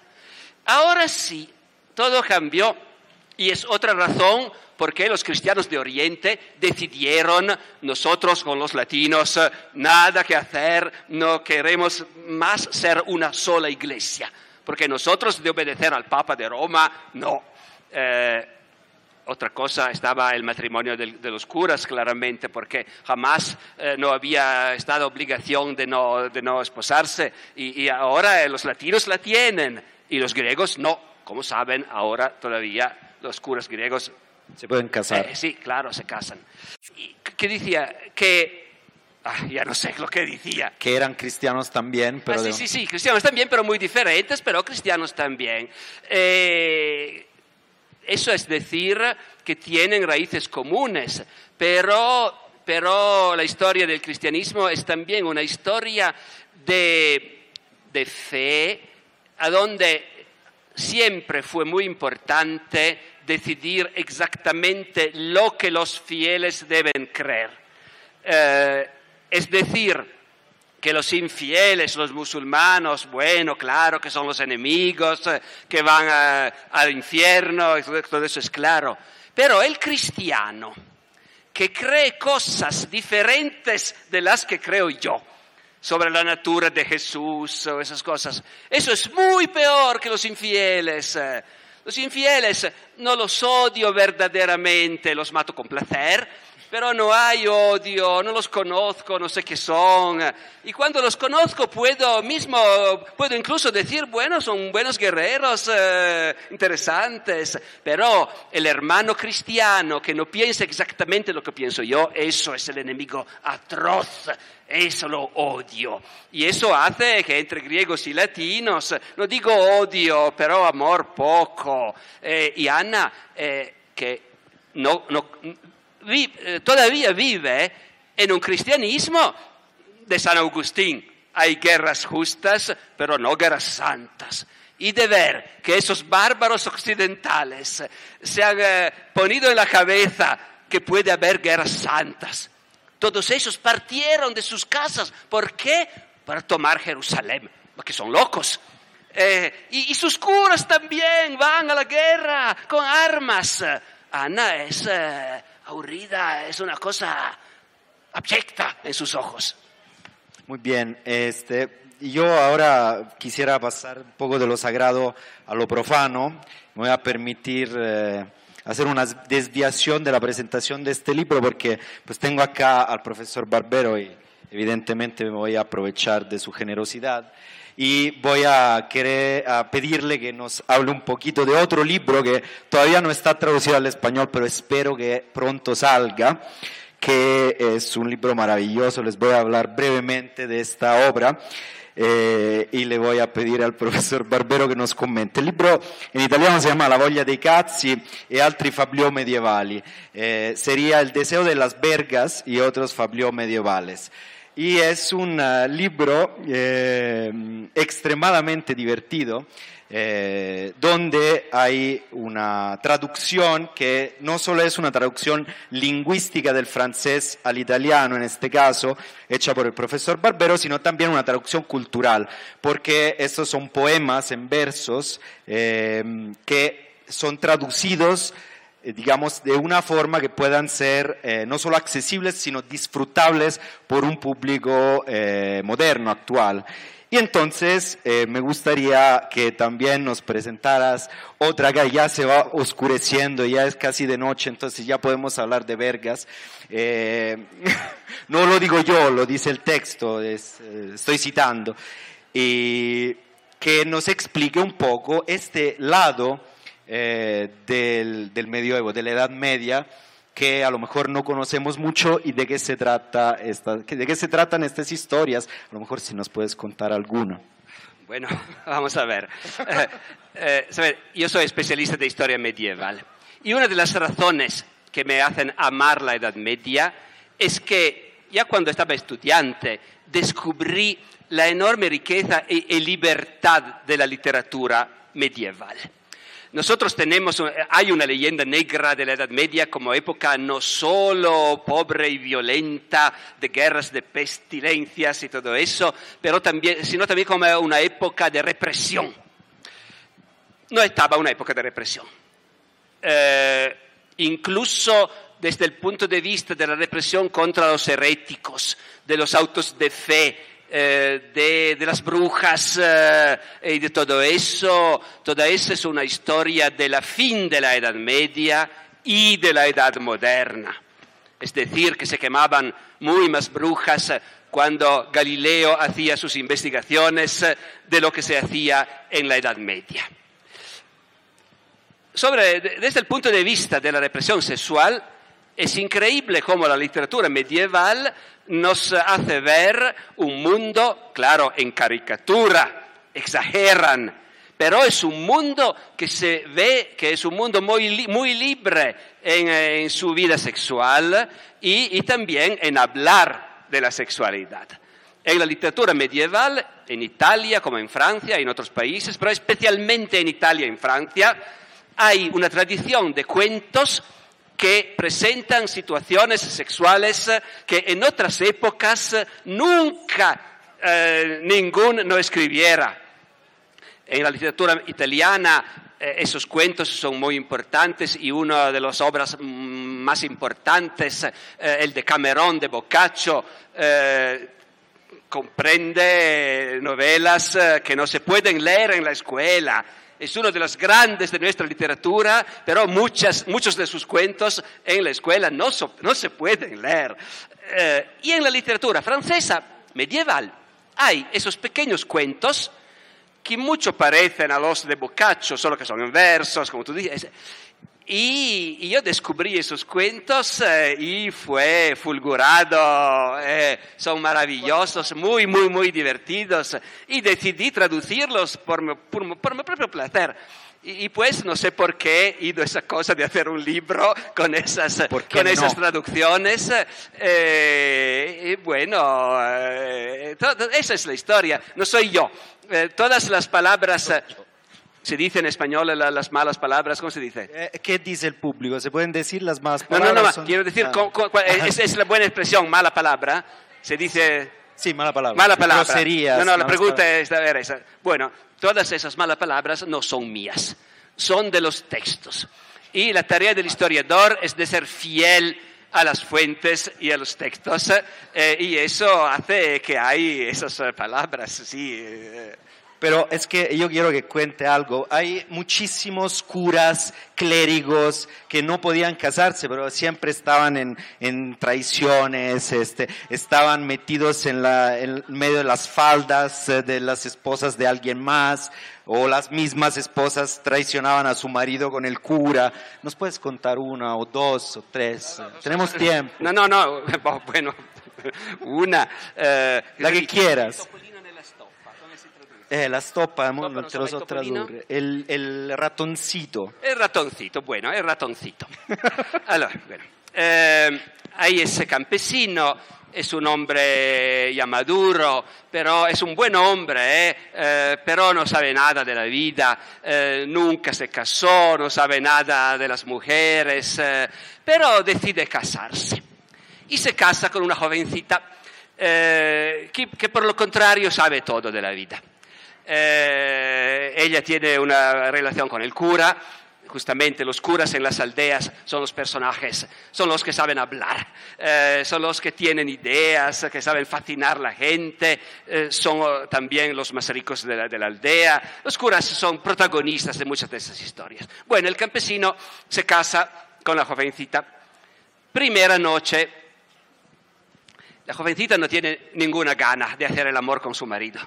Ahora sí, todo cambió y es otra razón porque los cristianos de Oriente decidieron, nosotros con los latinos, nada que hacer, no queremos más ser una sola iglesia. porque nosotros de obedecer al Papa de Roma, no. Otra cosa estaba el matrimonio de los curas, claramente, porque jamás no había estado obligación de no esposarse. Y ahora los latinos la tienen y los griegos no. Como saben, ahora todavía los curas griegos se pueden casar. Sí, claro, se casan. ¿Y qué decía? Que... ya no sé lo que decía. Que eran cristianos también, pero... Sí, cristianos también, pero muy diferentes, pero cristianos también. Eso es decir, que tienen raíces comunes, pero la historia del cristianismo es también una historia de fe, a donde siempre fue muy importante decidir exactamente lo que los fieles deben creer. Es decir, que los infieles, los musulmanes, bueno, claro que son los enemigos, que van al infierno, todo eso es claro. Pero el cristiano, que cree cosas diferentes de las que creo yo, sobre la natura de Jesús o esas cosas, eso es muy peor que los infieles. Los infieles no los odio verdaderamente, los mato con placer, pero no hay odio, no los conozco, no sé qué son. Y cuando los conozco puedo incluso decir, bueno, son buenos guerreros, interesantes. Pero el hermano cristiano que no piensa exactamente lo que pienso yo, eso es el enemigo atroz, eso lo odio. Y eso hace que entre griegos y latinos, no digo odio, pero amor poco. Y Ana, que todavía vive en un cristianismo de San Agustín. Hay guerras justas, pero no guerras santas. Y de ver que esos bárbaros occidentales se han ponido en la cabeza que puede haber guerras santas. Todos ellos partieron de sus casas. ¿Por qué? Para tomar Jerusalén, porque son locos. Y sus curas también van a la guerra con armas. Ana es... aburrida, es una cosa abyecta en sus ojos. Muy bien, yo ahora quisiera pasar un poco de lo sagrado a lo profano. Me voy a permitir hacer una desviación de la presentación de este libro, porque pues tengo acá al profesor Barbero y evidentemente me voy a aprovechar de su generosidad. Y voy a pedirle que nos hable un poquito de otro libro que todavía no está traducido al español, pero espero que pronto salga, que es un libro maravilloso. Les voy a hablar brevemente de esta obra y le voy a pedir al professor Barbero che nos commenti. Il libro in italiano si chiama La voglia dei cazzi e altri fabliaux medievali, sería El deseo de las vergas y otros fabliaux medievales. Y es un libro extremadamente divertido, donde hay una traducción que no solo es una traducción lingüística del francés al italiano, en este caso hecha por el profesor Barbero, sino también una traducción cultural, porque estos son poemas en versos que son traducidos, digamos, de una forma que puedan ser no solo accesibles, sino disfrutables por un público moderno, actual. Y entonces me gustaría que también nos presentaras otra que ya se va oscureciendo, ya es casi de noche, entonces ya podemos hablar de vergas. No lo digo yo, lo dice el texto, estoy citando. Y que nos explique un poco este lado del medioevo, de la Edad Media, que a lo mejor no conocemos mucho, y de qué se trata de qué se tratan estas historias. A lo mejor si nos puedes contar alguna. Bueno, vamos a ver. Yo soy especialista de historia medieval, y una de las razones que me hacen amar la Edad Media es que ya cuando estaba estudiante descubrí la enorme riqueza y libertad de la literatura medieval. Nosotros hay una leyenda negra de la Edad Media como época no solo pobre y violenta, de guerras, de pestilencias y todo eso, pero también, sino también como una época de represión. No estaba una época de represión. Incluso desde el punto de vista de la represión contra los heréticos, de los autos de fe, de las brujas y de todo eso. Toda esa es una historia de la fin de la Edad Media y de la Edad Moderna. Es decir, que se quemaban muy más brujas cuando Galileo hacía sus investigaciones de lo que se hacía en la Edad Media. Desde el punto de vista de la represión sexual, es increíble cómo la literatura medieval nos hace ver un mundo, claro, en caricatura, exageran, pero es un mundo que se ve que es un mundo muy, muy libre en su vida sexual y también en hablar de la sexualidad. En la literatura medieval, en Italia como en Francia y en otros países, pero especialmente en Italia y en Francia, hay una tradición de cuentos que presentan situaciones sexuales que en otras épocas nunca ninguno escribiera. En la literatura italiana esos cuentos son muy importantes y una de las obras más importantes, el Decamerón de Boccaccio, comprende novelas que no se pueden leer en la escuela. Es uno de los grandes de nuestra literatura, pero muchos de sus cuentos en la escuela no se pueden leer. Y en la literatura francesa medieval hay esos pequeños cuentos que mucho parecen a los de Boccaccio, solo que son en versos, como tú dices. Y yo descubrí esos cuentos y fue fulgurado, son maravillosos, muy, muy, muy divertidos y decidí traducirlos por mi propio placer. Y pues no sé por qué he ido a esa cosa de hacer un libro con esas traducciones. Y bueno, esa es la historia, no soy yo. Todas las palabras... ¿Se dice en español las malas palabras? ¿Cómo se dice? ¿Qué dice el público? ¿Se pueden decir las malas palabras? No, quiero decir, es la buena expresión, mala palabra. Se dice... Sí, mala palabra. Mala palabra. Groserías. No, la pregunta era esa. Bueno, todas esas malas palabras no son mías, son de los textos. Y la tarea del historiador es de ser fiel a las fuentes y a los textos, y eso hace que hay esas palabras, sí... Pero es que yo quiero que cuente algo. Hay muchísimos curas, clérigos que no podían casarse, pero siempre estaban en traiciones, estaban metidos en medio de las faldas de las esposas de alguien más, o las mismas esposas traicionaban a su marido con el cura. ¿Nos puedes contar una o dos o tres? Tenemos tiempo. Bueno, una. La que quieras. La stoppa, non te lo so tradurre. Il ratoncito. Il ratoncito, bueno, il ratoncito. Allora, bueno. Ahí es campesino, es un hombre ya maduro, pero es un buen hombre, pero no sabe nada de la vida, nunca se casó, no sabe nada de las mujeres, pero decide casarse. Y se casa con una jovencita que por lo contrario sabe todo de la vida. Ella tiene una relación con el cura. Justamente los curas en las aldeas son los personajes, son los que saben hablar, son los que tienen ideas, que saben fascinar a la gente, son también los más ricos de la aldea. Los curas son protagonistas de muchas de esas historias. Bueno, el campesino se casa con la jovencita. Primera noche, la jovencita no tiene ninguna gana de hacer el amor con su marido.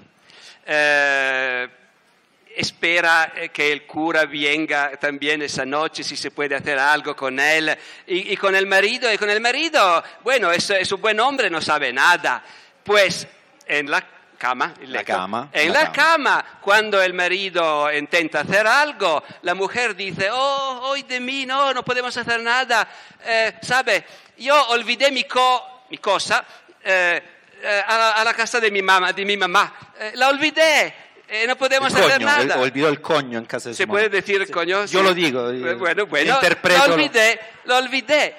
Espera que el cura venga también esa noche, si se puede hacer algo con él y con el marido. Y con el marido, bueno, es un buen hombre, no sabe nada. Pues en la cama, cuando el marido intenta hacer algo, la mujer dice: "Oh, hoy de mí no podemos hacer nada. Sabe, yo olvidé mi cosa. A la casa de mi mamá. La olvidé, no podemos hacer nada. Olvidó el coño en casa de su mamá. ¿Se puede decir el coño? Sí. Yo lo digo. Bueno, interpreto. Lo olvidé.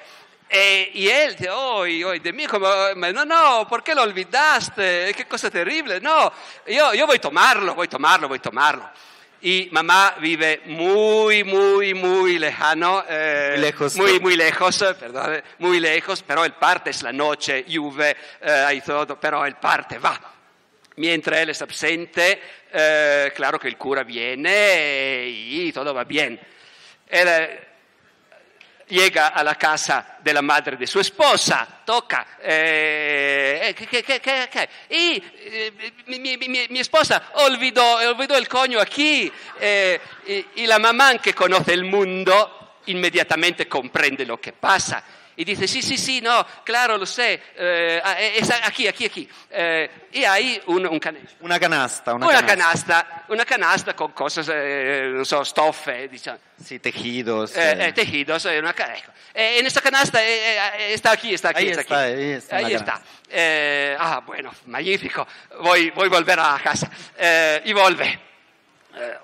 Y él dice: "Hoy de mí, como, no, ¿por qué lo olvidaste? Qué cosa terrible. No, yo voy a tomarlo. Y mamá vive muy, muy, muy lejano, muy lejos, pero él parte, es la noche, llueve, hay todo, pero él parte, va. Mientras él es absente, claro que el cura viene y todo va bien. Él llega a la casa de la madre de su esposa, toca, y mi esposa olvidó el coño aquí, y la mamá que conoce el mundo inmediatamente comprende lo que pasa y dice, sí, no, claro, lo sé, es aquí. Y hay una canasta con cosas, non so, stoffe, diciamo. Sí, tejidos. Tejidos, una canasta. En esta canasta está aquí. Bueno, magnífico. Voy a volver a casa. Y vuelve.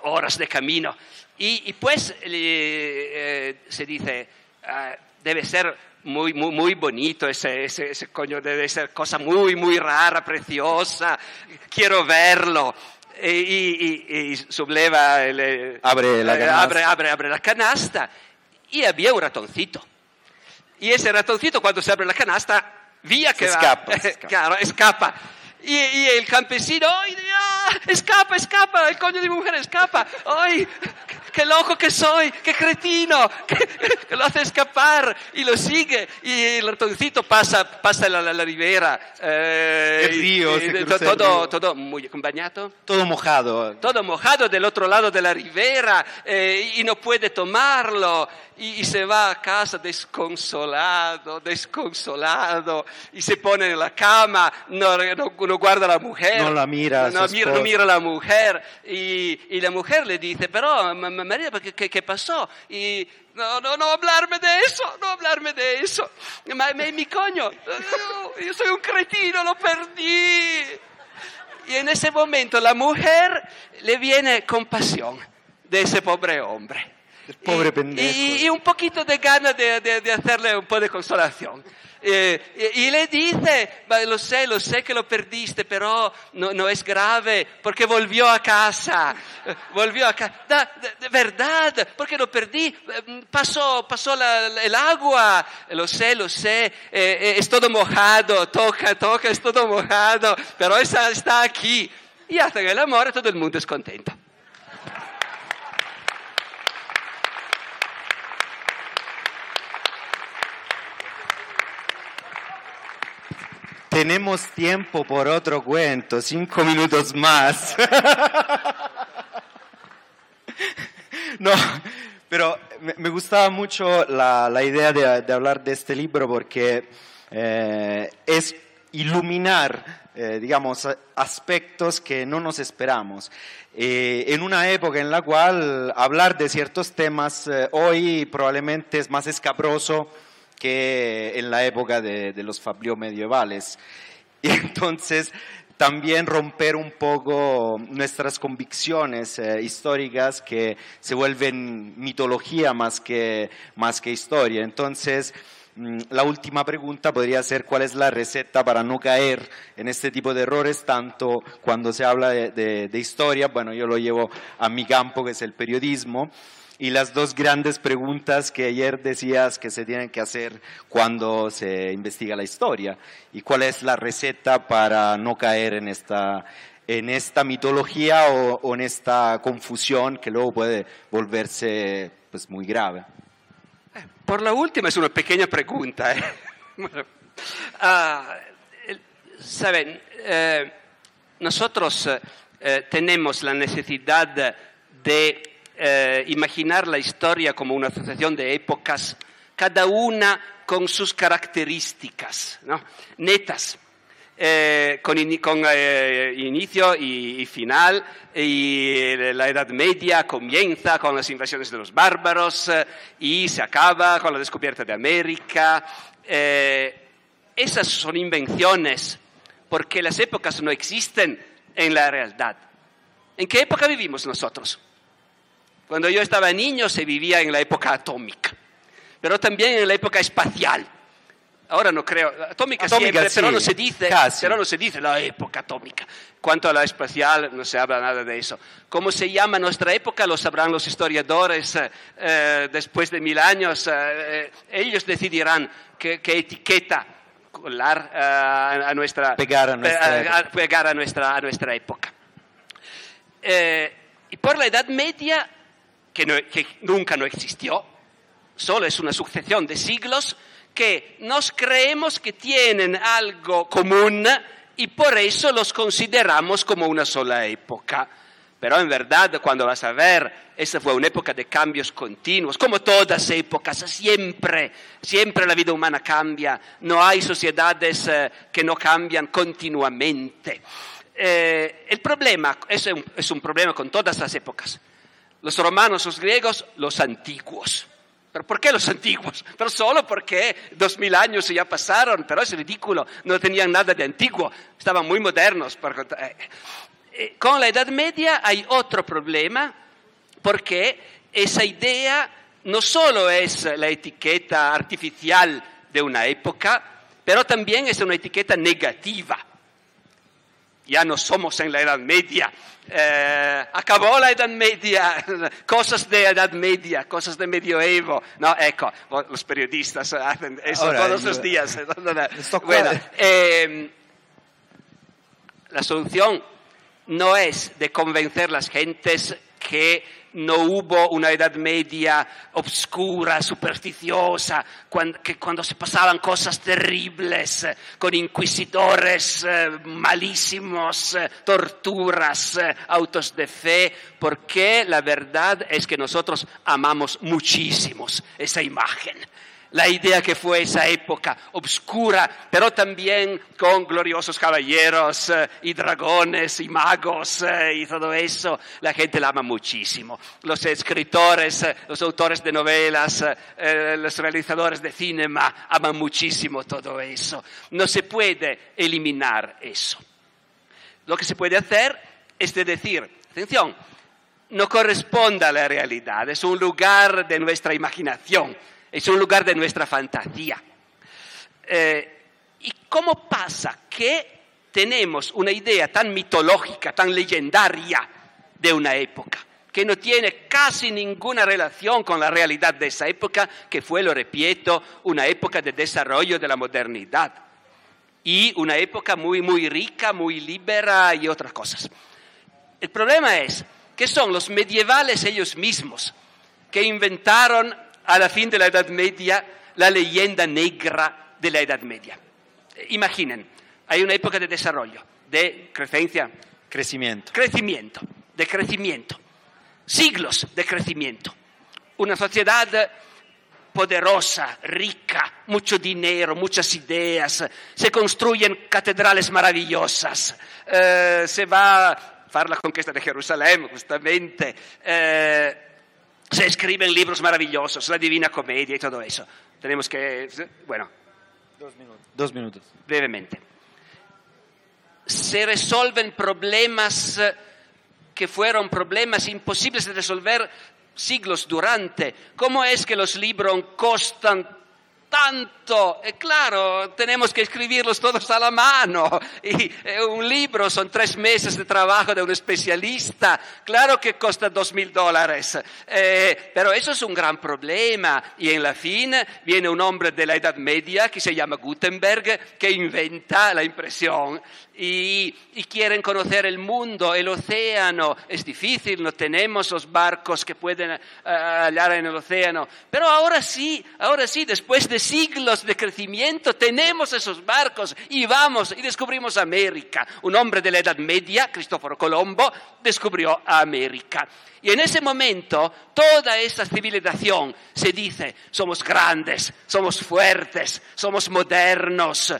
Horas de camino. Y pues se dice, debe ser muy bonito ese coño, debe ser cosa muy rara, preciosa, quiero verlo. Y subleva, abre la canasta y había un ratoncito. Y ese ratoncito, cuando se abre la canasta, escapa. Y el campesino, escapa, el coño de mujer escapa. ¡Ay, qué loco que soy, qué cretino! Que lo hace escapar y lo sigue. Y el ratoncito pasa la ribera. El río, todo muy acompañado. Todo mojado del otro lado de la ribera, y no puede tomarlo. Y se va a casa desconsolado. Y se pone en la cama, no guarda a la mujer. No mira a la mujer. Y la mujer le dice, pero María, ¿qué pasó? Y no hablarme de eso. Mi coño, yo soy un cretino, lo perdí. Y en ese momento la mujer le viene compasión de ese pobre hombre. El pobre pendejo. Y un poquito de ganas de hacerle un poco de consolación. Y le dice, lo sé que lo perdiste, pero no es grave, porque volvió a casa. De verdad, porque lo perdí, pasó el agua, lo sé, es todo mojado, toca, es todo mojado, pero esa está aquí. Y hasta que el amor, todo el mundo es contento. Tenemos tiempo por otro cuento, 5 minutos más. No, pero me gustaba mucho la idea de hablar de este libro porque es iluminar, digamos, aspectos que no nos esperamos. En una época en la cual hablar de ciertos temas hoy probablemente es más escabroso que en la época de los Fablió medievales. Y entonces también romper un poco nuestras convicciones históricas que se vuelven mitología más que historia. Entonces, la última pregunta podría ser cuál es la receta para no caer en este tipo de errores, tanto cuando se habla de historia. Bueno, yo lo llevo a mi campo, que es el periodismo. Y las dos grandes preguntas que ayer decías que se tienen que hacer cuando se investiga la historia. ¿Y cuál es la receta para no caer en esta mitología o en esta confusión que luego puede volverse pues muy grave? Por la última es una pequeña pregunta. Saben, nosotros tenemos la necesidad de imaginar la historia como una asociación de épocas, cada una con sus características, ¿no?, netas, con inicio y final, y la Edad Media comienza con las invasiones de los bárbaros y se acaba con la descubierta de América. Esas son invenciones, porque las épocas no existen en la realidad. ¿En qué época vivimos nosotros? Cuando yo estaba niño se vivía en la época atómica, pero también en la época espacial. Ahora no creo, atómica siempre, sí, pero no se dice la época atómica. Cuanto a la espacial no se habla nada de eso. ¿Cómo se llama nuestra época? Lo sabrán los historiadores después de 1000 años. Ellos decidirán qué etiqueta escolar a nuestra época. Y por la Edad Media, que nunca no existió, solo es una sucesión de siglos que nos creemos que tienen algo común y por eso los consideramos como una sola época. Pero en verdad, cuando vas a ver, esa fue una época de cambios continuos, como todas épocas, siempre la vida humana cambia, no hay sociedades que no cambian continuamente. El problema, es un problema con todas las épocas, los romanos, los griegos, los antiguos. ¿Pero por qué los antiguos? Pero solo porque 2000 años ya pasaron, pero es ridículo, no tenían nada de antiguo, estaban muy modernos. Con la Edad Media hay otro problema, porque esa idea no solo es la etiqueta artificial de una época, pero también es una etiqueta negativa. Ya no somos en la Edad Media, acabó la Edad Media, cosas de Edad Media, cosas de medioevo. No, ecco, los periodistas hacen eso todos los días. Bueno, la solución no es de convencer a las gentes que no hubo una Edad Media obscura, supersticiosa, cuando se pasaban cosas terribles, con inquisidores malísimos, torturas, autos de fe, porque la verdad es que nosotros amamos muchísimo esa imagen. La idea que fue esa época oscura, pero también con gloriosos caballeros y dragones y magos y todo eso, la gente la ama muchísimo. Los escritores, los autores de novelas, los realizadores de cinema aman muchísimo todo eso. No se puede eliminar eso. Lo que se puede hacer es de decir, atención, no corresponde a la realidad, es un lugar de nuestra imaginación. Es un lugar de nuestra fantasía. ¿Y cómo pasa que tenemos una idea tan mitológica, tan legendaria de una época, que no tiene casi ninguna relación con la realidad de esa época, que fue, lo repito, una época de desarrollo de la modernidad y una época muy, muy rica, muy libera y otras cosas? El problema es que son los medievales ellos mismos que inventaron a la fin de la Edad Media, la leyenda negra de la Edad Media. Imaginen, hay una época de desarrollo, de crecimiento, siglos de crecimiento. Una sociedad poderosa, rica, mucho dinero, muchas ideas, se construyen catedrales maravillosas, se va a hacer la conquista de Jerusalén, justamente. Se escriben libros maravillosos, la Divina Comedia y todo eso. Tenemos que, bueno, dos minutos. Brevemente. Se resuelven problemas que fueron problemas imposibles de resolver siglos durante. ¿Cómo es que los libros costan tanto? Claro, tenemos que escribirlos todos a la mano. Y un libro son 3 meses de trabajo de un especialista. Claro que cuesta $2,000. Pero eso es un gran problema. Y en la fin viene un hombre de la Edad Media que se llama Gutenberg, que inventa la impresión. Y quieren conocer el mundo, el océano. Es difícil, no tenemos los barcos que pueden hallar en el océano. Pero ahora sí, después de siglos de crecimiento, tenemos esos barcos y vamos y descubrimos América. Un hombre de la Edad Media, Cristóforo Colombo, descubrió América. Y en ese momento, toda esa civilización se dice, somos grandes, somos fuertes, somos modernos.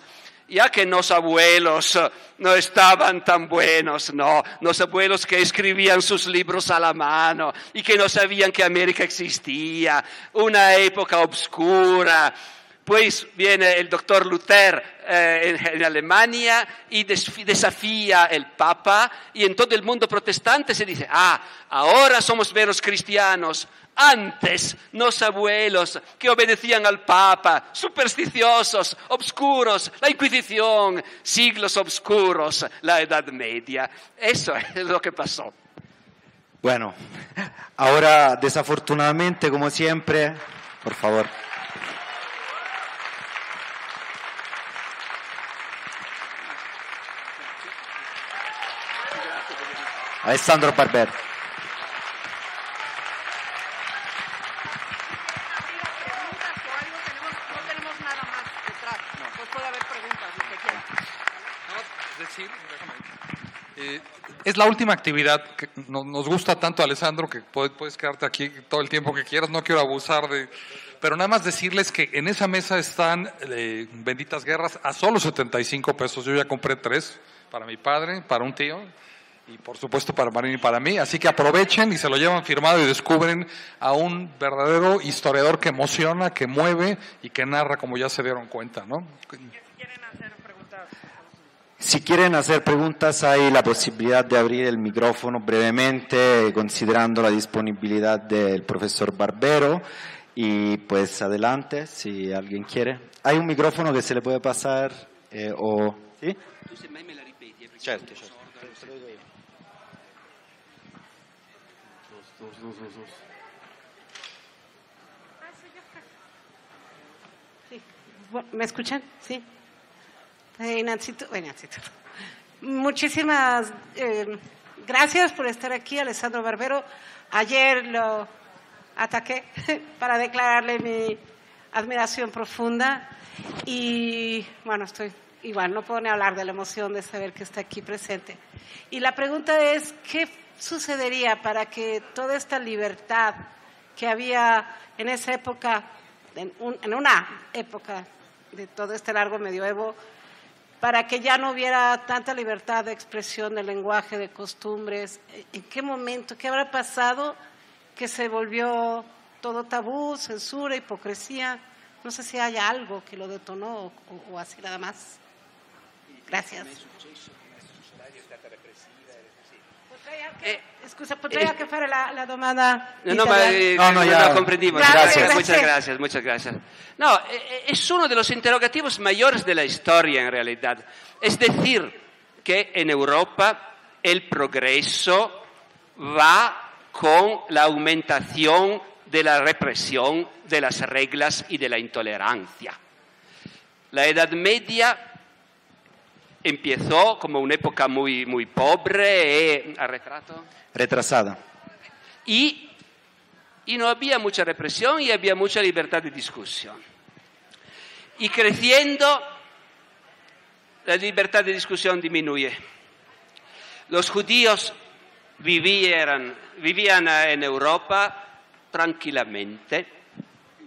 Ya que los abuelos no estaban tan buenos, no. Los abuelos que escribían sus libros a la mano y que no sabían que América existía, una época oscura. Pues viene el doctor Lutero en Alemania y desafía el Papa, y en todo el mundo protestante se dice, ahora somos veros cristianos. Antes, los abuelos que obedecían al Papa, supersticiosos, obscuros, la Inquisición, siglos obscuros, la Edad Media. Eso es lo que pasó. Bueno, ahora desafortunadamente, como siempre, por favor. Alessandro Barbero. Es la última actividad que nos gusta tanto, Alessandro, que puedes quedarte aquí todo el tiempo que quieras, no quiero abusar de... Pero nada más decirles que en esa mesa están Benditas Guerras a solo 75 pesos. Yo ya compré 3 para mi padre, para un tío y por supuesto para Marín y para mí. Así que aprovechen y se lo llevan firmado y descubren a un verdadero historiador que emociona, que mueve y que narra, como ya se dieron cuenta, ¿no? Si quieren hacer preguntas, hay la posibilidad de abrir el micrófono brevemente, considerando la disponibilidad del profesor Barbero. Y pues adelante, si alguien quiere. Hay un micrófono que se le puede pasar o... ¿Sí? Tú se me la ripeti, perché certo, certo. Te lo dico io. ¿Me escuchan? Sí. Innanzitutto, muchísimas gracias por estar aquí, Alessandro Barbero. Ayer lo ataqué para declararle mi admiración profunda y bueno, estoy igual, no puedo ni hablar de la emoción de saber que está aquí presente. Y la pregunta es, ¿qué sucedería para que toda esta libertad que había en esa época, en una época de todo este largo medioevo, para que ya no hubiera tanta libertad de expresión, de lenguaje, de costumbres? ¿En qué momento, qué habrá pasado que se volvió todo tabú, censura, hipocresía? No sé si haya algo que lo detonó o así nada más. Gracias. Scusa, potrei anche fare la domanda? No, comprendivo. Muchas gracias. No, es uno de los interrogativos mayores de la historia en realidad. Es decir, que en Europa el progreso va con la aumentación de la represión, de las reglas y de la intolerancia. La Edad Media empezó como una época muy, muy pobre y retrasada. Y no había mucha represión y había mucha libertad de discusión. Y creciendo, la libertad de discusión disminuye. Los judíos vivían en Europa tranquilamente.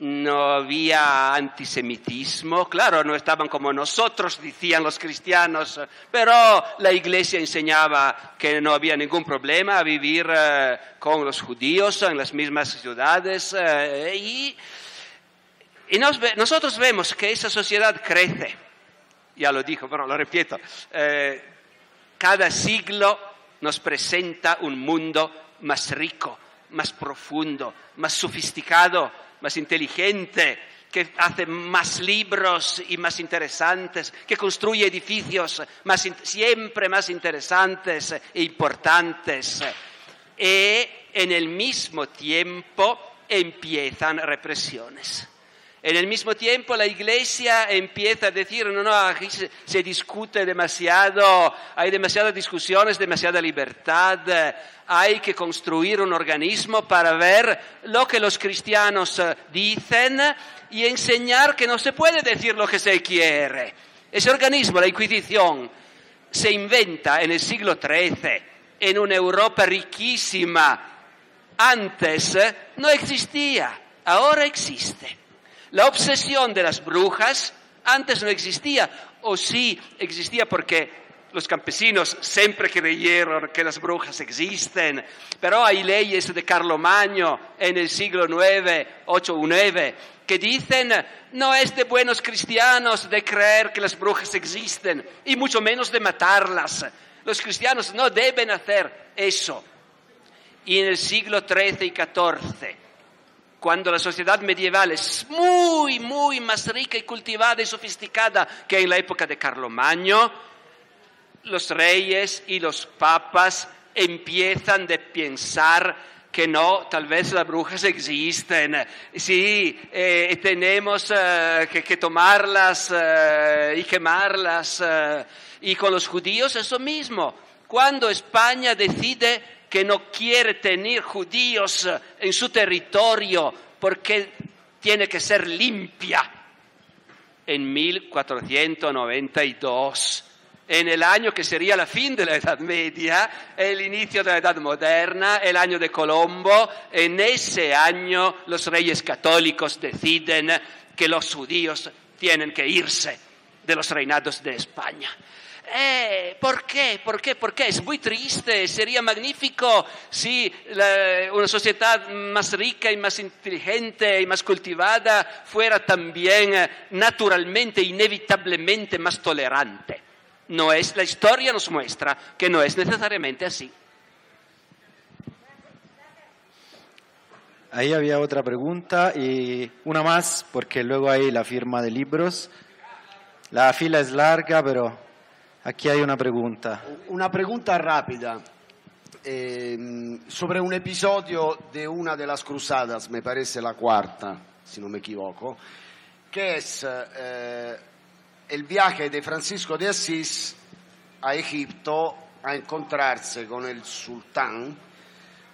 No había antisemitismo, claro, no estaban como nosotros, decían los cristianos, pero la Iglesia enseñaba que no había ningún problema a vivir con los judíos en las mismas ciudades. Nosotros vemos que esa sociedad crece, ya lo dijo, pero lo repito, cada siglo nos presenta un mundo más rico, más profundo, más sofisticado, más inteligente, que hace más libros y más interesantes, que construye edificios siempre más interesantes e importantes. Y en el mismo tiempo empiezan represiones. En el mismo tiempo la Iglesia empieza a decir, no, aquí se discute demasiado, hay demasiadas discusiones, demasiada libertad, hay que construir un organismo para ver lo que los cristianos dicen y enseñar que no se puede decir lo que se quiere. Ese organismo, la Inquisición, se inventa en el siglo XIII, en una Europa riquísima. Antes no existía, ahora existe. La obsesión de las brujas antes no existía, o sí existía porque los campesinos siempre creyeron que las brujas existen, pero hay leyes de Carlomagno en el siglo IX, 8 o 9, que dicen no es de buenos cristianos de creer que las brujas existen y mucho menos de matarlas. Los cristianos no deben hacer eso. Y en el siglo XIII y XIV, cuando la sociedad medieval es muy, muy más rica y cultivada y sofisticada que en la época de Carlomagno, los reyes y los papas empiezan de pensar que no, tal vez las brujas existen, sí, tenemos que tomarlas y quemarlas. Y con los judíos eso mismo. Cuando España decide que no quiere tener judíos en su territorio porque tiene que ser limpia, en 1492, en el año que sería la fin de la Edad Media, el inicio de la Edad Moderna, el año de Colombo, en ese año los reyes católicos deciden que los judíos tienen que irse de los reinados de España. ¿Por qué? ¿Por qué? ¿Por qué? Es muy triste. Sería magnífico si una sociedad más rica y más inteligente y más cultivada fuera también naturalmente, inevitablemente más tolerante. No es, la historia nos muestra que no es necesariamente así. Ahí había otra pregunta y una más, porque luego hay la firma de libros. La fila es larga, pero... Aquí hay una pregunta. Una pregunta rapida sobre un episodio di una delle cruzadas, mi pare la quarta, se non mi equivoco, che è il viaggio di Francisco de Asís a Egitto a incontrarsi con il sultano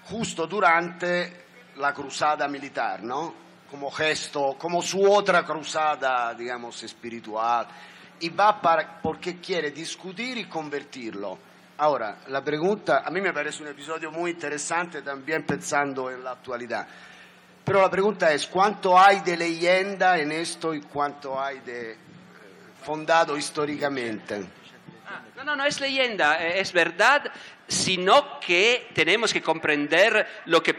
giusto durante la cruzada militare, ¿no? Come gesto, come su otra cruzada, digamos, espiritual. Y va para, porque quiere discutir y convertirlo. Ahora, la pregunta, a mí me parece un episodio muy interesante también pensando en la actualidad, pero la pregunta es, ¿cuánto hay de leyenda en esto y cuánto hay de fundado históricamente? No es leyenda, es verdad, sino que tenemos que comprender lo que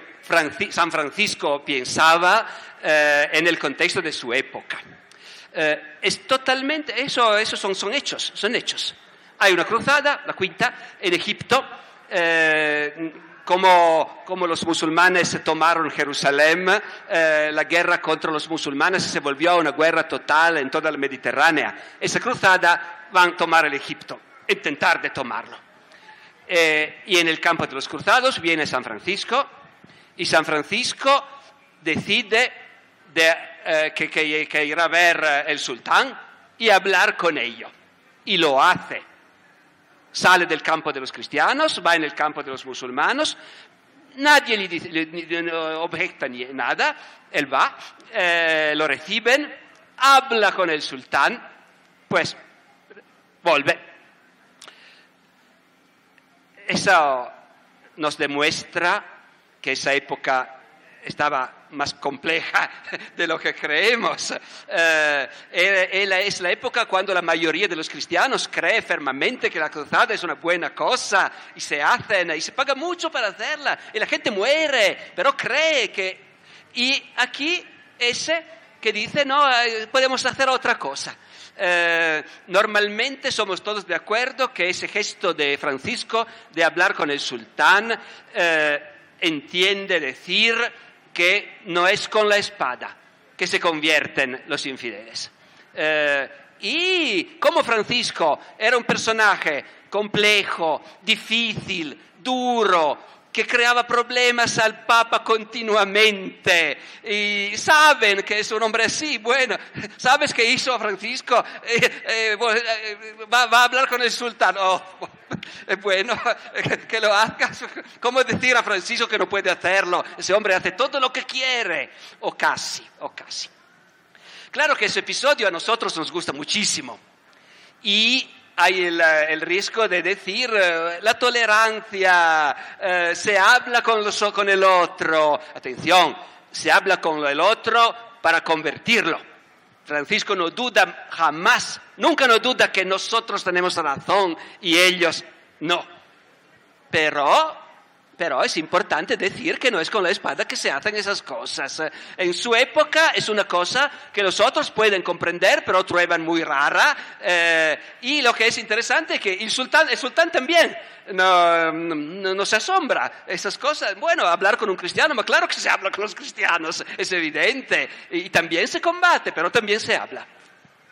San Francisco pensaba en el contexto de su época. Es totalmente, son hechos, son hechos. Hay una cruzada, la quinta, en Egipto, como los musulmanes tomaron Jerusalén, la guerra contra los musulmanes se volvió una guerra total en toda la Mediterránea. Esa cruzada van a tomar el Egipto, intentar de tomarlo. Y en el campo de los cruzados viene San Francisco, y San Francisco decide que irá a ver el sultán y hablar con ellos. Y lo hace. Sale del campo de los cristianos, va en el campo de los musulmanos, nadie le objetiva ni nada, él va, lo reciben, habla con el sultán, pues vuelve. Eso nos demuestra que esa época estaba más compleja de lo que creemos. Es la época cuando la mayoría de los cristianos cree firmemente que la cruzada es una buena cosa y se hacen y se paga mucho para hacerla y la gente muere, pero cree que... Y aquí ese que dice, no, podemos hacer otra cosa. Normalmente somos todos de acuerdo que ese gesto de Francisco de hablar con el sultán entiende decir que no es con la espada que se convierten los infideles. Y como Francisco era un personaje complejo, difícil, duro, que creaba problemas al Papa continuamente, y saben que es un hombre así, bueno, ¿sabes qué hizo Francisco? Va a hablar con el sultán. Oh, bueno, que lo hagas. ¿Cómo decir a Francisco que no puede hacerlo? Ese hombre hace todo lo que quiere, o casi, o casi. Claro que ese episodio a nosotros nos gusta muchísimo. Y hay el riesgo de decir la tolerancia, se habla con el otro. Atención, se habla con el otro para convertirlo. Francisco no duda jamás, nunca no duda que nosotros tenemos razón y ellos no. Pero es importante decir que no es con la espada que se hacen esas cosas. En su época es una cosa que los otros pueden comprender, pero prueban muy rara. Y lo que es interesante es que el sultán también no se asombra. Esas cosas, bueno, hablar con un cristiano, pero claro que se habla con los cristianos, es evidente. Y también se combate, pero también se habla.